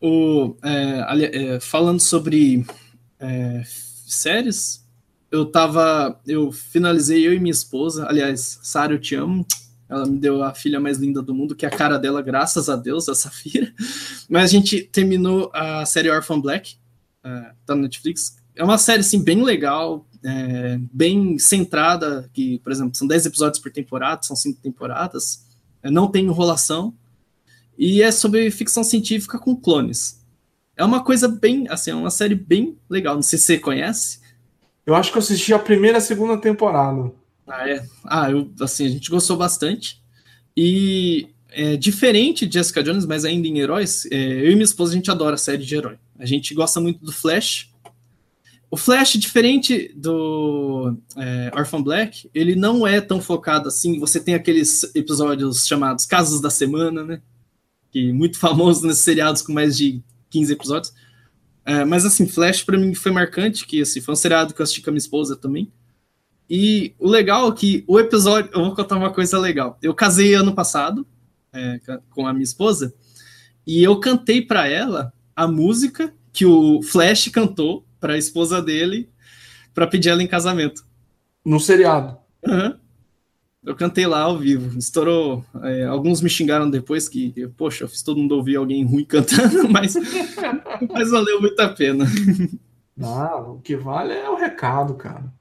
o, é, é, falando sobre é, séries, eu tava, eu finalizei, eu e minha esposa, aliás, Sara, eu te amo. Ela me deu a filha mais linda do mundo, que é a cara dela, graças a Deus, a Safira. Mas a gente terminou a série Orphan Black, uh, tá no Netflix. É uma série, assim, bem legal, é, bem centrada, que, por exemplo, são dez episódios por temporada, são cinco temporadas, é, não tem enrolação, e é sobre ficção científica com clones. É uma coisa bem, assim, é uma série bem legal, não sei se você conhece. Eu acho que eu assisti a primeira e a segunda temporada. Ah, é. ah eu, assim, a gente gostou bastante. E é, diferente de Jessica Jones, mas ainda em heróis, é, eu e minha esposa, a gente adora a série de herói. A gente gosta muito do Flash. O Flash, diferente do é, Orphan Black, ele não é tão focado assim. Você tem aqueles episódios chamados Casos da Semana, né? Que é muito famoso nesses seriados com mais de quinze episódios. É, mas, assim, Flash pra mim foi marcante, que assim, foi um seriado que eu assisti com a minha esposa também. E o legal é que o episódio... Eu vou contar uma coisa legal. Eu casei ano passado é, com a minha esposa e eu cantei para ela a música que o Flash cantou para a esposa dele para pedir ela em casamento. No seriado? Uhum. Eu cantei lá ao vivo. Estourou. É, alguns me xingaram depois que... Eu, poxa, eu fiz todo mundo ouvir alguém ruim cantando, mas, mas valeu muito a pena. Ah, o que vale é o recado, cara.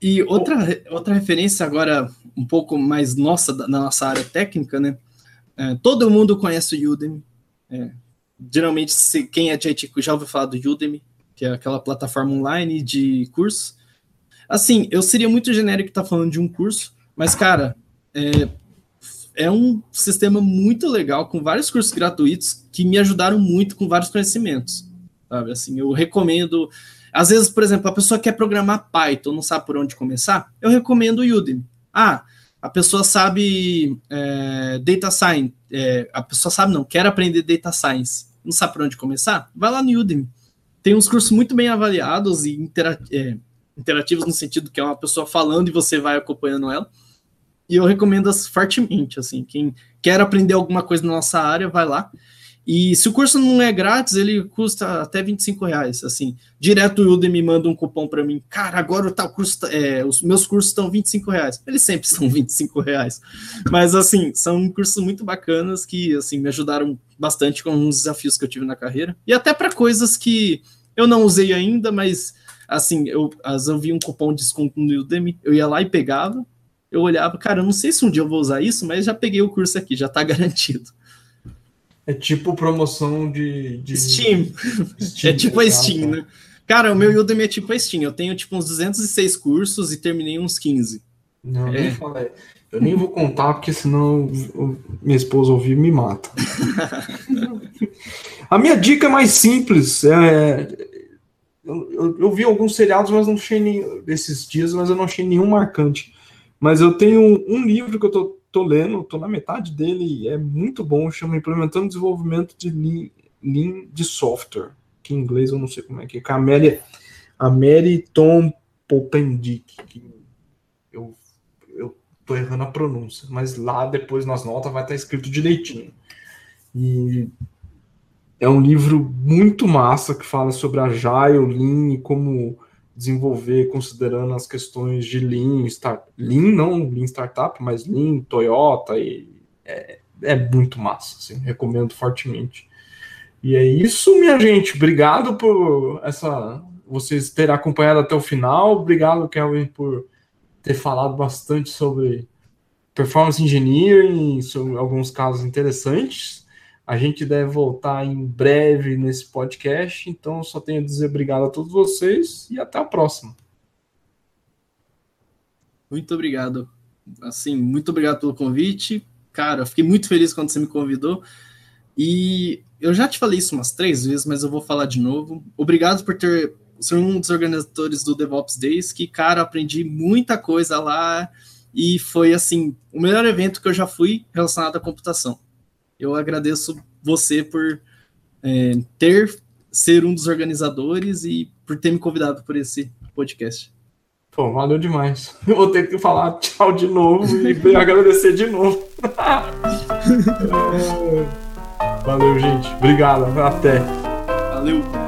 E outra, outra referência agora, um pouco mais nossa, da nossa área técnica, né? É, todo mundo conhece o Udemy. É, geralmente, se, quem é de I T já ouviu falar do Udemy, que é aquela plataforma online de curso. Assim, eu seria muito genérico estar tá falando de um curso, mas, cara, é, é um sistema muito legal, com vários cursos gratuitos, que me ajudaram muito com vários conhecimentos. Sabe? Assim, eu recomendo... Às vezes, por exemplo, a pessoa quer programar Python, não sabe por onde começar, eu recomendo o Udemy. Ah, a pessoa sabe é, Data Science, é, a pessoa sabe não, quer aprender Data Science, não sabe por onde começar? Vai lá no Udemy. Tem uns cursos muito bem avaliados e intera- é, interativos no sentido que é uma pessoa falando e você vai acompanhando ela. E eu recomendo fortemente, assim, quem quer aprender alguma coisa na nossa área, vai lá. E se o curso não é grátis, ele custa até vinte e cinco reais, assim. Direto o Udemy manda um cupom para mim. Cara, agora tá, o curso, é, os meus cursos estão vinte e cinco reais. Eles sempre são vinte e cinco reais. Mas, assim, são cursos muito bacanas que, assim, me ajudaram bastante com alguns desafios que eu tive na carreira. E até para coisas que eu não usei ainda, mas, assim, eu, às vezes eu vi um cupom de desconto no Udemy, eu ia lá e pegava, eu olhava, cara, eu não sei se um dia eu vou usar isso, mas já peguei o curso aqui, já tá garantido. É tipo promoção de... de... Steam. Steam. É tipo a Steam, né? Cara, o meu Udemy é tipo a Steam. Eu tenho tipo uns duzentos e seis cursos e terminei uns quinze. Não, é. nem falei. Eu nem vou contar, porque senão minha esposa ouvir me mata. A minha dica é mais simples. É... Eu, eu, eu vi alguns seriados, mas não achei nenhum... Esses dias, mas eu não achei nenhum marcante. Mas eu tenho um livro que eu tô... Estou lendo, estou na metade dele, é muito bom, chama Implementando Desenvolvimento de Lean, Lean de Software, que em inglês eu não sei como é que é, com a Mary, a Mary Tom Popendick, que eu estou errando a pronúncia, mas lá depois nas notas vai estar escrito direitinho. E é um livro muito massa que fala sobre Agile, Lean e como desenvolver considerando as questões de Lean, start, Lean não Lean Startup, mas Lean, Toyota, e é, é muito massa, assim, recomendo fortemente. E é isso, minha gente, obrigado por essa, vocês terem acompanhado até o final, obrigado, Kelvin, por ter falado bastante sobre Performance Engineering, sobre alguns casos interessantes. A gente deve voltar em breve nesse podcast, então só tenho a dizer obrigado a todos vocês e até a próxima. Muito obrigado. Assim, muito obrigado pelo convite. Cara, eu fiquei muito feliz quando você me convidou. E eu já te falei isso umas três vezes, mas eu vou falar de novo. Obrigado por ter ser um dos organizadores do DevOps Days, que, cara, aprendi muita coisa lá e foi, assim, o melhor evento que eu já fui relacionado à computação. Eu agradeço você por é, ter, ser um dos organizadores e por ter me convidado por esse podcast. Pô, valeu demais. Eu vou ter que falar tchau de novo e agradecer de novo. Valeu, gente. Obrigado. Até. Valeu.